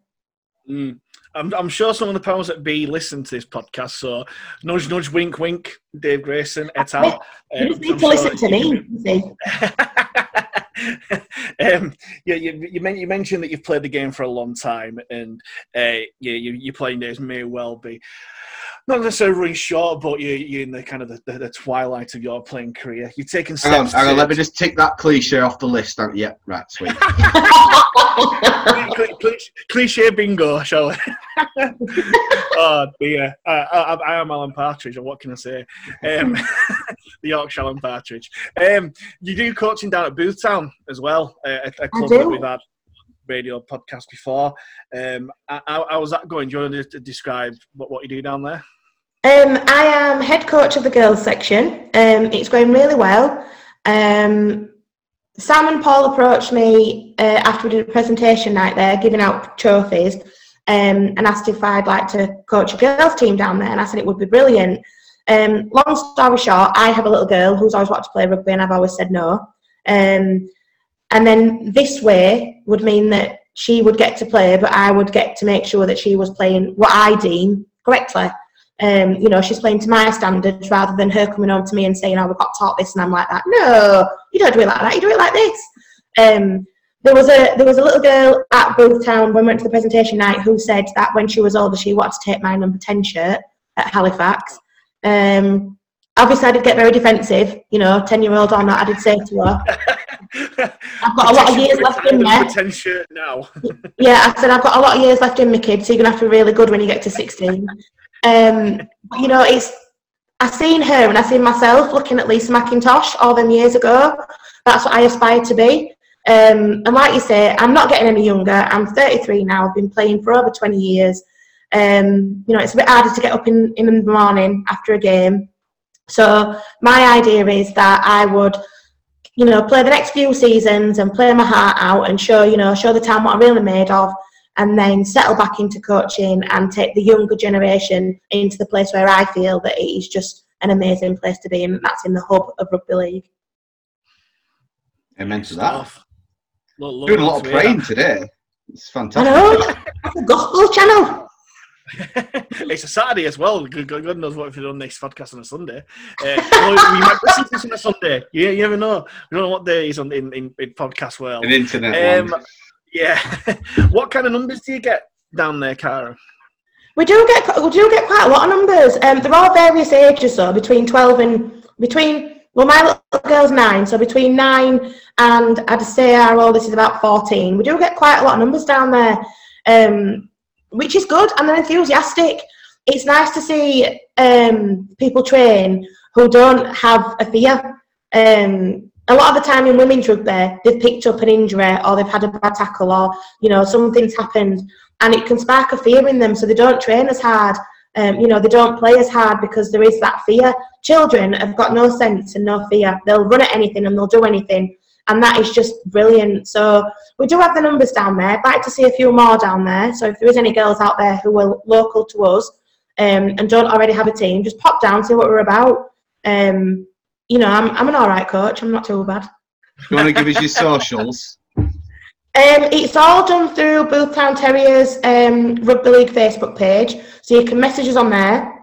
Mm. I'm sure some of the powers that be listen to this podcast, so nudge, nudge, wink, wink, Dave Grayson, et al. You just need to listen to me, see. You mentioned that you've played the game for a long time, and your playing days may well be not necessarily running short, but you're in the kind of the twilight of your playing career. You've taken steps. Hang on, let me just tick that cliche off the list. Yep, right, sweet. Cliche bingo, shall we? Oh dear, I am Alan Partridge, and what can I say? The Yorkshire Alan Partridge. You do coaching down at Boothtown as well, a club that we've had radio podcast before. How was that going? Do you want to describe what you do down there? I am head coach of the girls section. It's going really well. Sam and Paul approached me after we did a presentation night there, giving out trophies, and asked if I'd like to coach a girls team down there, and I said it would be brilliant. Long story short, I have a little girl who's always wanted to play rugby, and I've always said no. And then this way would mean that she would get to play, but I would get to make sure that she was playing what I deem correctly. You know, she's playing to my standards rather than her coming on to me and saying, oh, we got taught this, and I'm like that. No, you don't do it like that, you do it like this. There was a little girl at Boothtown when we went to the presentation night who said that when she was older she wanted to take my number 10 shirt at Halifax. Obviously I did get very defensive, you know, 10-year-old or not, I did say to her, I've got a lot of years left in me. Now. Yeah, I said, I've got a lot of years left in me, kid, so you're going to have to be really good when you get to 16. But, you know, I seen her and I seen myself looking at Lisa McIntosh all them years ago. That's what I aspired to be. And like you say, I'm not getting any younger. I'm 33 now. I've been playing for over 20 years. You know, it's a bit harder to get up in the morning after a game. So my idea is that I would, you know, play the next few seasons and play my heart out and show the town what I'm really made of, and then settle back into coaching and take the younger generation into the place where I feel that it is just an amazing place to be, and that's in the hub of rugby league. Amen to that. Look, doing a lot of praying today. It's fantastic. I know. That's a gospel channel. It's a Saturday as well. God knows what if you've done this podcast on a Sunday. Well, you might listen to this on a Sunday. You never know. You don't know what day is on in podcast world. An internet one. Yeah. What kind of numbers do you get down there, Cara? We do get quite a lot of numbers. They're all various ages, so between 12 and well, my little girl's 9, so between 9 and I'd say our oldest is about 14. We do get quite a lot of numbers down there. Which is good, and they're enthusiastic. It's nice to see people train who don't have a fear. A lot of the time in women's rugby, they've picked up an injury or they've had a bad tackle or, you know, something's happened, and it can spark a fear in them, so they don't train as hard. You know, they don't play as hard because there is that fear. Children have got no sense and no fear. They'll run at anything and they'll do anything, and that is just brilliant. So we do have the numbers down there. I'd like to see a few more down there. So if there is any girls out there who are local to us and don't already have a team, just pop down, see what we're about. You know, I'm an all right coach. I'm not too bad. Do you want to give us your socials? It's all done through Boothtown Terriers Rugby League Facebook page. So you can message us on there.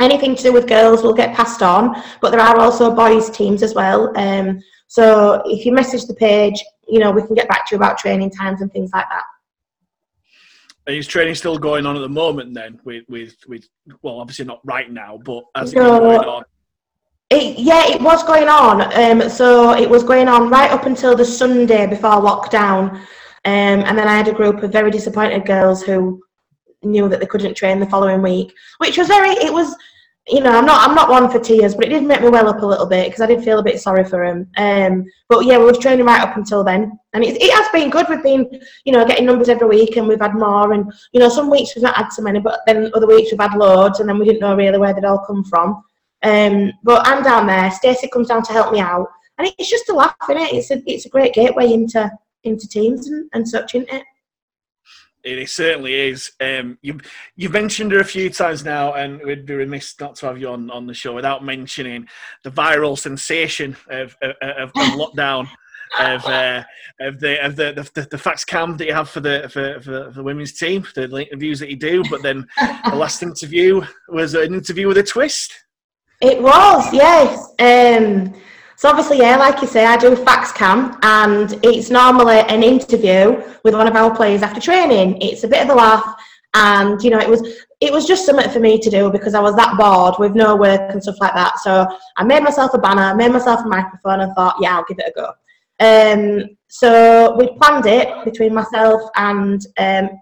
Anything to do with girls will get passed on, but there are also boys teams as well. So if you message the page, you know, we can get back to you about training times and things like that. And is training still going on at the moment then? With well, obviously not right now, but as it's going on? It was going on. So it was going on right up until the Sunday before lockdown. And then I had a group of very disappointed girls who knew that they couldn't train the following week, which was you know, I'm not one for tears, but it did make me well up a little bit because I did feel a bit sorry for him. But yeah, we were training right up until then, and it has been good. We've been, you know, getting numbers every week, and we've had more. And you know, some weeks we've not had so many, but then other weeks we've had loads, and then we didn't know really where they'd all come from. But I'm down there. Stacey comes down to help me out, and it's just a laugh, isn't it? It's a great gateway into teams and such, isn't it? It certainly is. You've mentioned her a few times now, and we'd be remiss not to have you on the show without mentioning the viral sensation of lockdown, of the facts cam that you have for the women's team, the interviews that you do. But then the last interview was an interview with a twist. It was, yes. So obviously, yeah, like you say, I do facts cam, and it's normally an interview with one of our players after training. It's a bit of a laugh, and you know, it was just something for me to do because I was that bored with no work and stuff like that. So I made myself a banner, I made myself a microphone, and thought, yeah, I'll give it a go. So we planned it between myself and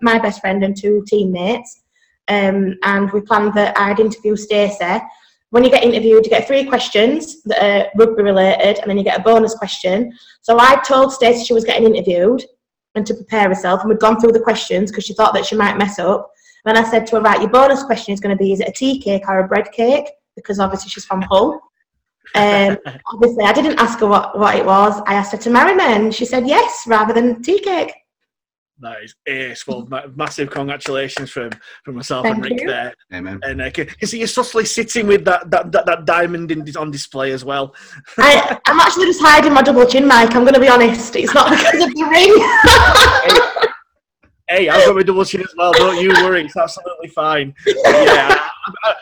my best friend and two teammates, and we planned that I'd interview Stacey. When you get interviewed, you get 3 questions that are rugby related, and then you get a bonus question. So I told Stacey she was getting interviewed and to prepare herself, and we'd gone through the questions because she thought that she might mess up. And then I said to her, right, your bonus question is going to be, is it a tea cake or a bread cake? Because obviously she's from Hull. Obviously, I didn't ask her what it was. I asked her to marry me, and she said yes, rather than tea cake. That is ace. Well, massive congratulations from myself and Rick there. Amen. And because you're subtly sitting with that diamond on display as well. I'm actually just hiding my double chin, Mike. I'm going to be honest. It's not because of the ring. Hey, I've got my double chin as well. Don't you worry. It's absolutely fine. Yeah,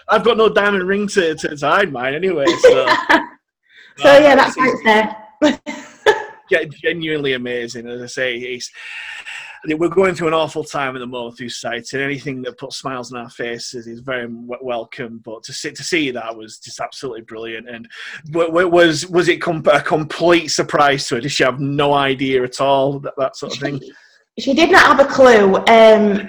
I've got no diamond ring to hide mine anyway. So, yeah, that's right there. Yeah, genuinely amazing. As I say, we're going through an awful time at the moment through sight, and anything that puts smiles on our faces is very welcome. But to see that was just absolutely brilliant. And was it a complete surprise to her? Did she have no idea at all, that sort of thing? She did not have a clue.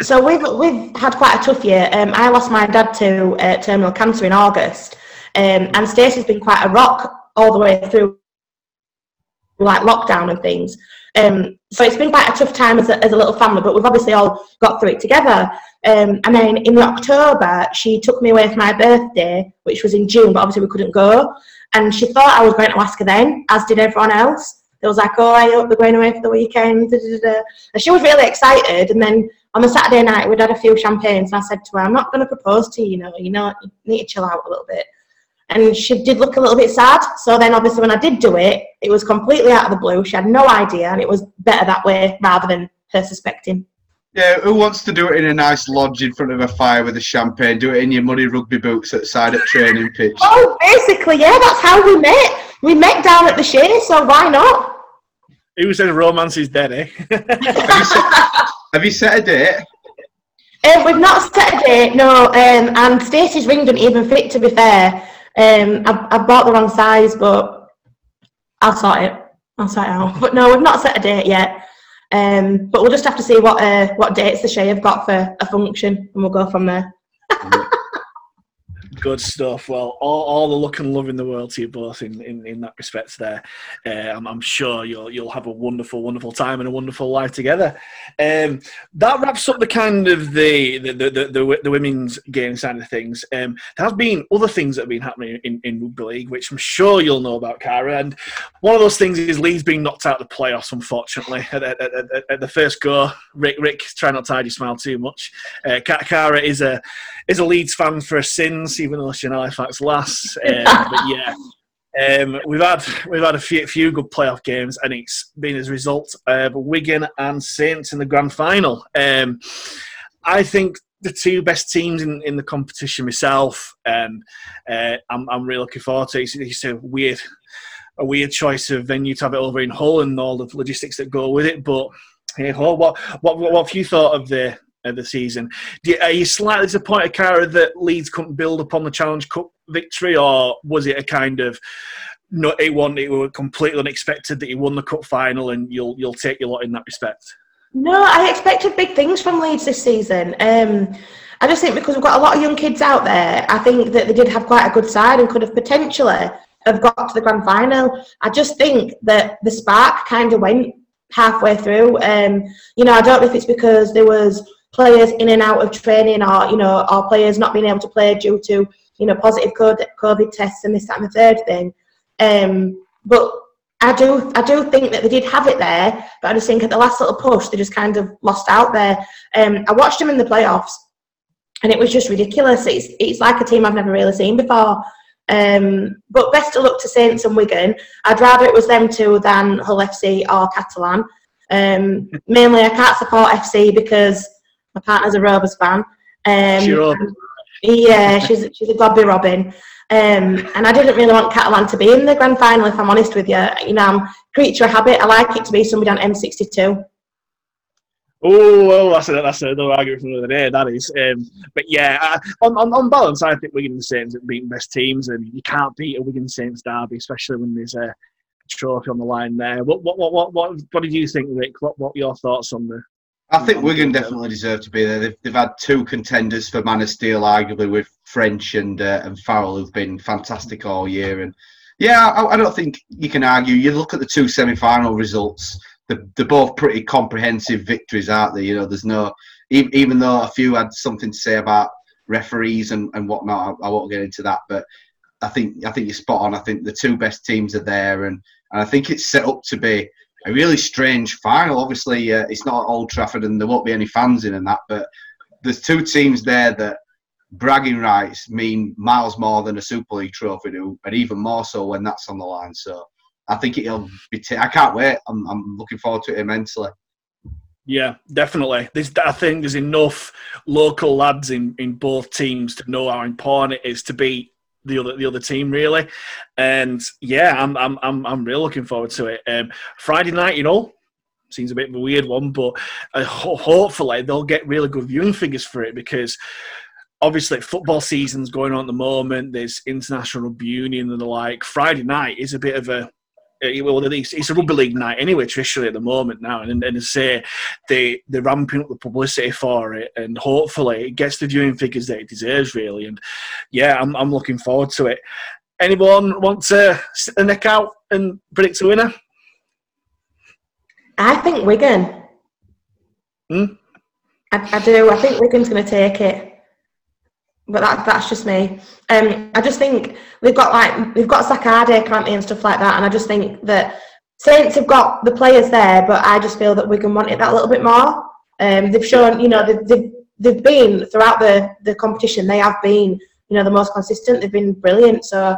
So we've had quite a tough year. I lost my dad to terminal cancer in August, and Stacey's been quite a rock all the way through, like lockdown and things. So it's been quite a tough time as a little family, but we've obviously all got through it together. And then in October, she took me away for my birthday, which was in June, but obviously we couldn't go. And she thought I was going to Alaska then, as did everyone else. They was like, oh, I hope they're going away for the weekend. And she was really excited. And then on the Saturday night, we'd had a few champagnes, and I said to her, I'm not going to propose to you, you need to chill out a little bit. And she did look a little bit sad. So then obviously when I did do it, it was completely out of the blue. She had no idea, and it was better that way rather than her suspecting. Yeah, who wants to do it in a nice lodge in front of a fire with a champagne? Do it in your muddy rugby boots outside at training pitch. Oh, basically, yeah, that's how we met. We met down at the Shea, so why not? Who said romance is dead, eh? Have you set a date? We've not set a date, no. And Stacey's ring didn't even fit, to be fair. I bought the wrong size, but I'll sort it out. But no, we've not set a date yet. But we'll just have to see what dates the Shea have got for a function, and we'll go from there. Good stuff. Well, all the luck and love in the world to you both in that respect there. I'm sure you'll have a wonderful, wonderful time and a wonderful life together. That wraps up the kind of the women's game side of things. There have been other things that have been happening in rugby league, which I'm sure you'll know about, Cara. And one of those things is Leeds being knocked out of the playoffs, unfortunately, at the first go. Rick, try not to hide your smile too much. Cara is a Leeds fan for a sins. Even though she's an Halifax lass, but yeah, we've had a few good playoff games, and it's been as a result of Wigan and Saints in the grand final. I think the two best teams in the competition myself. I'm really looking forward to it. It's a weird choice of venue to have it over in Hull and all the logistics that go with it. But hey, what have you thought of the season? Are you slightly disappointed, Cara, that Leeds couldn't build upon the Challenge Cup victory, or was it a kind of no? It was completely unexpected that you won the cup final, and you'll take your lot in that respect. No, I expected big things from Leeds this season. I just think because we've got a lot of young kids out there, I think that they did have quite a good side and could have potentially have got to the grand final. I just think that the spark kind of went halfway through. I don't know if it's because there was players in and out of training, or our players not being able to play due to positive COVID tests and this, that, and the third thing. But I do think that they did have it there, but I just think at the last little push, they just kind of lost out there. I watched them in the playoffs, and it was just ridiculous. It's like a team I've never really seen before. But best of luck to Saints and Wigan. I'd rather it was them two than Hull FC or Catalan. Mainly, I can't support FC because my partner's a Rovers fan. Sure. Yeah, she's a Gobby Robin. And I didn't really want Catalan to be in the grand final, if I'm honest with you. You know, I'm creature of habit. I like it to be somebody on M62. Oh, well, that's another argument from the other day, that is. But yeah, on balance, I think Wigan and Saints have beaten best teams, and you can't beat a Wigan Saints derby, especially when there's a trophy on the line there. What did you think, Rick? What were your thoughts on the... I think Wigan definitely deserve to be there. They've had two contenders for Man of Steel, arguably, with French and Farrell, who've been fantastic all year. And yeah, I don't think you can argue. You look at the two semi-final results, they're both pretty comprehensive victories, aren't they? You know, there's no... Even though a few had something to say about referees and whatnot, I won't get into that, but I think you're spot on. I think the two best teams are there, and I think it's set up to be a really strange final. Obviously, it's not at Old Trafford and there won't be any fans in and that, but there's two teams there that bragging rights mean miles more than a Super League trophy do, and even more so when that's on the line. So I think it'll be... I can't wait. I'm looking forward to it immensely. Yeah, definitely. I think there's enough local lads in both teams to know how important it is to beat the other team, really. And yeah, I'm really looking forward to it. Friday night, you know, seems a bit of a weird one, but hopefully they'll get really good viewing figures for it, because obviously football season's going on at the moment. There's international rugby union and the like. Friday night is a bit of a... Well, it's a rugby league night anyway, traditionally, at the moment now, and say they're ramping up the publicity for it, and hopefully it gets the viewing figures that it deserves, really. And yeah, I'm looking forward to it. Anyone want to sit the neck out and predict a winner? I think Wigan. I do. I think Wigan's going to take it. But that's just me. I just think we've got Sakade, can't we, and stuff like that. And I just think that Saints have got the players there, but I just feel that Wigan want it that little bit more. They've shown, you know, they've been throughout the competition. They have been, you know, the most consistent. They've been brilliant. So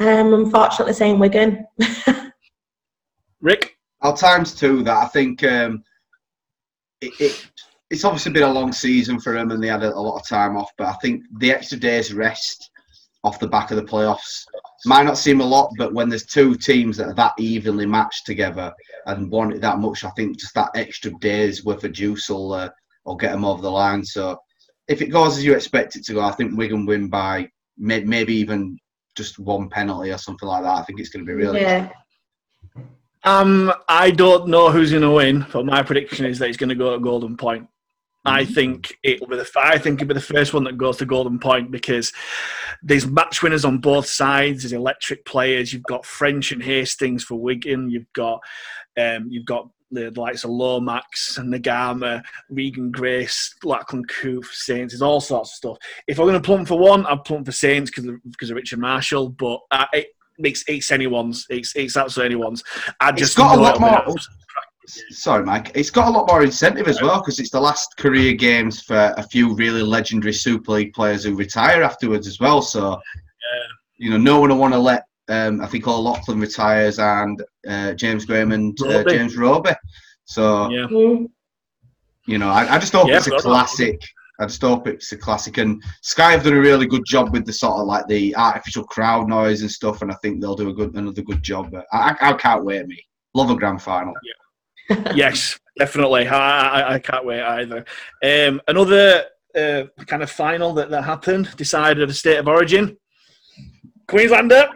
I'm unfortunately saying Wigan. Rick, I'll times two that. I think it's obviously been a long season for them, and they had a lot of time off, but I think the extra day's rest off the back of the playoffs might not seem a lot, but when there's two teams that are that evenly matched together and want it that much, I think just that extra day's worth of juice will get them over the line. So if it goes as you expect it to go, I think Wigan win by maybe even just one penalty or something like that. I think it's going to be really... Yeah. I don't know who's going to win, but my prediction is that it's going to go at Golden Point. I think it'll be the first one that goes to Golden Point, because there's match winners on both sides. There's electric players. You've got French and Hastings for Wigan. You've got the likes of Lomax and Nagama, Regan Grace, Lachlan Coof, Saints. There's all sorts of stuff. If I'm going to plump for one, I'll plump for Saints because of Richard Marshall. But it's anyone's. It's absolutely anyone's. It's got a lot more... Sorry, Mike. It's got a lot more incentive as well, because it's the last career games for a few really legendary Super League players who retire afterwards as well. So, you know, no one will want to let... I think all Lachlan retires, and James Graham and James Roby. So, yeah. You know, I just hope it's a classic. I just hope it's a classic. And Sky have done a really good job with the sort of like the artificial crowd noise and stuff, and I think they'll do another good job. But I can't wait, me. Love a grand final. Yeah. Yes, definitely. I can't wait either. Another kind of final that happened, decided the state of origin. Queenslander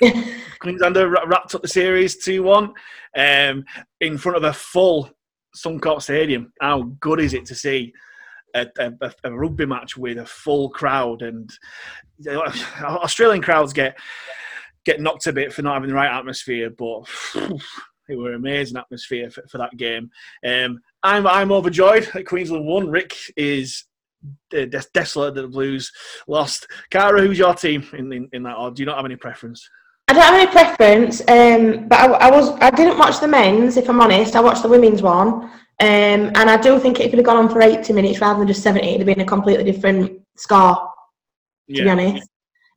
wrapped up the series 2-1 in front of a full Suncorp Stadium. How good is it to see a rugby match with a full crowd? And Australian crowds get knocked a bit for not having the right atmosphere, but... It was an amazing atmosphere for that game. I'm overjoyed that Queensland won. Rick is desolated that the Blues lost. Cara, who's your team in that, or do you not have any preference? I don't have any preference, but I didn't watch the men's, if I'm honest. I watched the women's one, and I do think it could have gone on for 80 minutes rather than just 70. It would have been a completely different score, to be honest.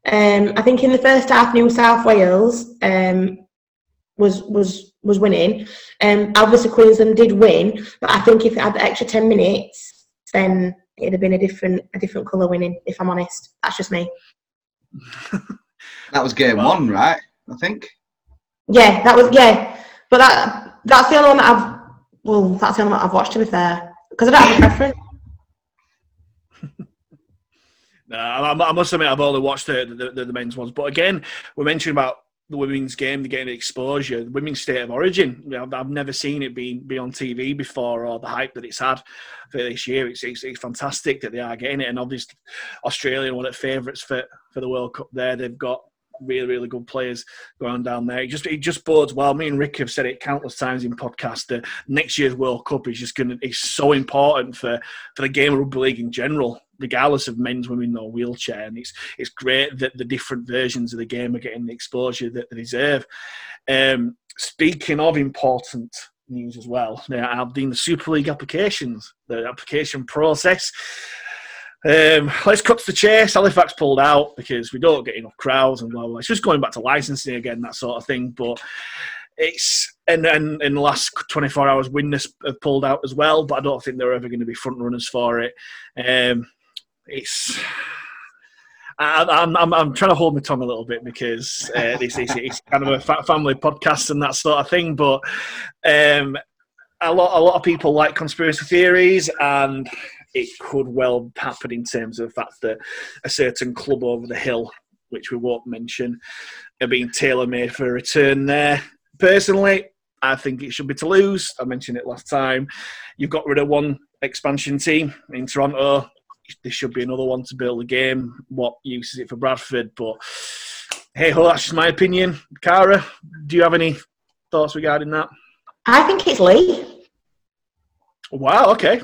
I think in the first half, New South Wales was winning. Obviously, Queensland did win, but I think if it had the extra 10 minutes, then it would have been a different colour winning, if I'm honest. That's just me. That was game one, right? I think. Yeah, that was but that's the only one that that's the only one that I've watched, to be fair, because I don't have a preference. No, I must admit I've only watched the men's ones, but again, we mentioned about the women's game, the game of exposure, the women's state of origin. You know, I've never seen it be on TV before, or the hype that it's had for this year. It's fantastic that they are getting it, and obviously Australia, one of the favourites for the World Cup there. They've got really, really good players going down there. It just bodes well. Me and Rick have said it countless times in podcasts that next year's World Cup is just it's so important for the game of rugby league in general, regardless of men's, women or wheelchair. And it's great that the different versions of the game are getting the exposure that they deserve. Speaking of important news as well, I've been the Super League applications, the application process. Let's cut to the chase. Halifax pulled out because we don't get enough crowds and blah, blah, blah. It's just going back to licensing again, that sort of thing. But it's and in the last 24 hours, Widnes have pulled out as well. But I don't think they're ever going to be front runners for it. I'm trying to hold my tongue a little bit because it's kind of a family podcast and that sort of thing. But a lot of people like conspiracy theories, and it could well happen in terms of the fact that a certain club over the hill, which we won't mention, are being tailor-made for a return there. Personally, I think it should be Toulouse. I mentioned it last time. You've got rid of one expansion team in Toronto. There should be another one to build the game. What use is it for Bradford? But hey, well, that's just my opinion. Cara, do you have any thoughts regarding that? I think it's Leigh. Wow, okay.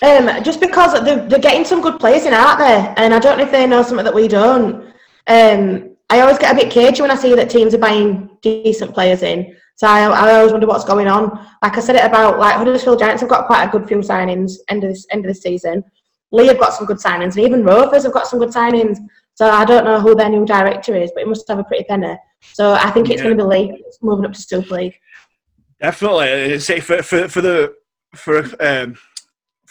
Just because they're getting some good players in, aren't they? And I don't know if they know something that we don't. I always get a bit cagey when I see that teams are buying decent players in. So I always wonder what's going on. Like I said it about, like, Huddersfield Giants have got quite a good few signings end of this season. Leigh have got some good signings, and even Rovers have got some good signings. So I don't know who their new director is, but he must have a pretty penny. So I think it's going to be Leigh moving up to Super League. Definitely. Say for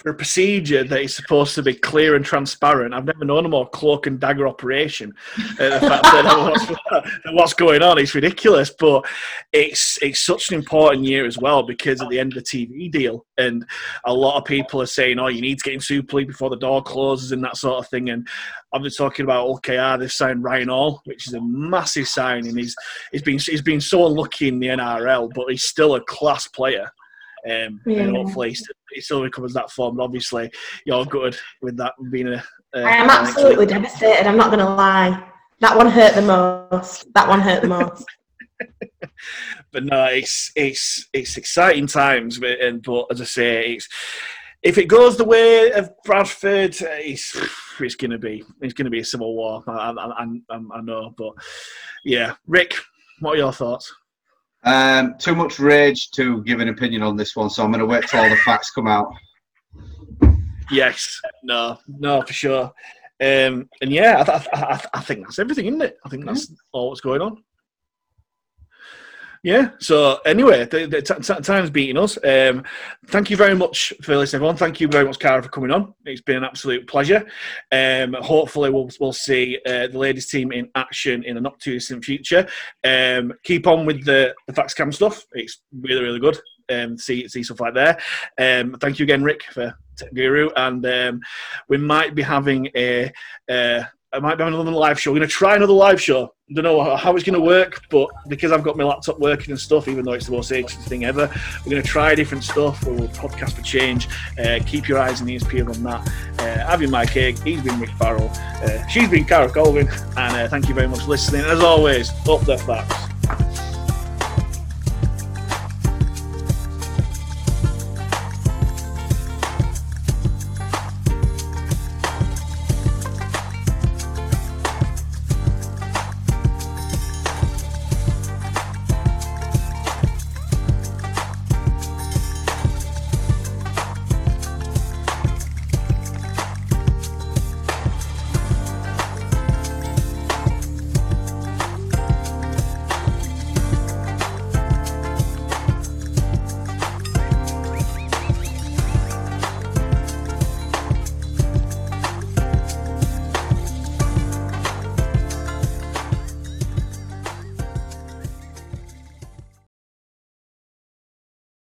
a procedure that is supposed to be clear and transparent, I've never known a more cloak and dagger operation. The fact that what's going on is ridiculous, but it's such an important year as well because at the end of the TV deal, and a lot of people are saying, oh, you need to get in Super League before the door closes and that sort of thing. And I've been talking about OKR. They've signed Ryan Hall, which is a massive signing. He's been so unlucky in the NRL, but he's still a class player. And hopefully he still recovers that form. But obviously, you're good with that being a. I am absolutely devastated. I'm not going to lie. That one hurt the most. But no, it's exciting times. But as I say, if it goes the way of Bradford, it's going to be a civil war. I know, but yeah, Rick, what are your thoughts? Too much rage to give an opinion on this one, so I'm going to wait till all the facts come out. Yes, no, for sure. And yeah, I think that's everything, isn't it? I think that's all that's going on. Yeah, so anyway, the time's beating us. Thank you very much for listening, everyone. Thank you very much, Cara, for coming on. It's been an absolute pleasure. Hopefully we'll see the ladies team in action in the not too distant future. Keep on with the Facts Cam stuff. It's really, really good. See stuff like that. Thank you again, Rick, for Tech Guru. And we might be having another live show. We're going to try another live show. I don't know how it's going to work, but because I've got my laptop working and stuff, even though it's the most ancient thing ever, we're going to try different stuff. We'll podcast for change. Keep your eyes and ears peeled on that. I've been Mike Haig. He's been Rick Farrell. She's been Cara Colvin. And thank you very much for listening. As always, up the facts.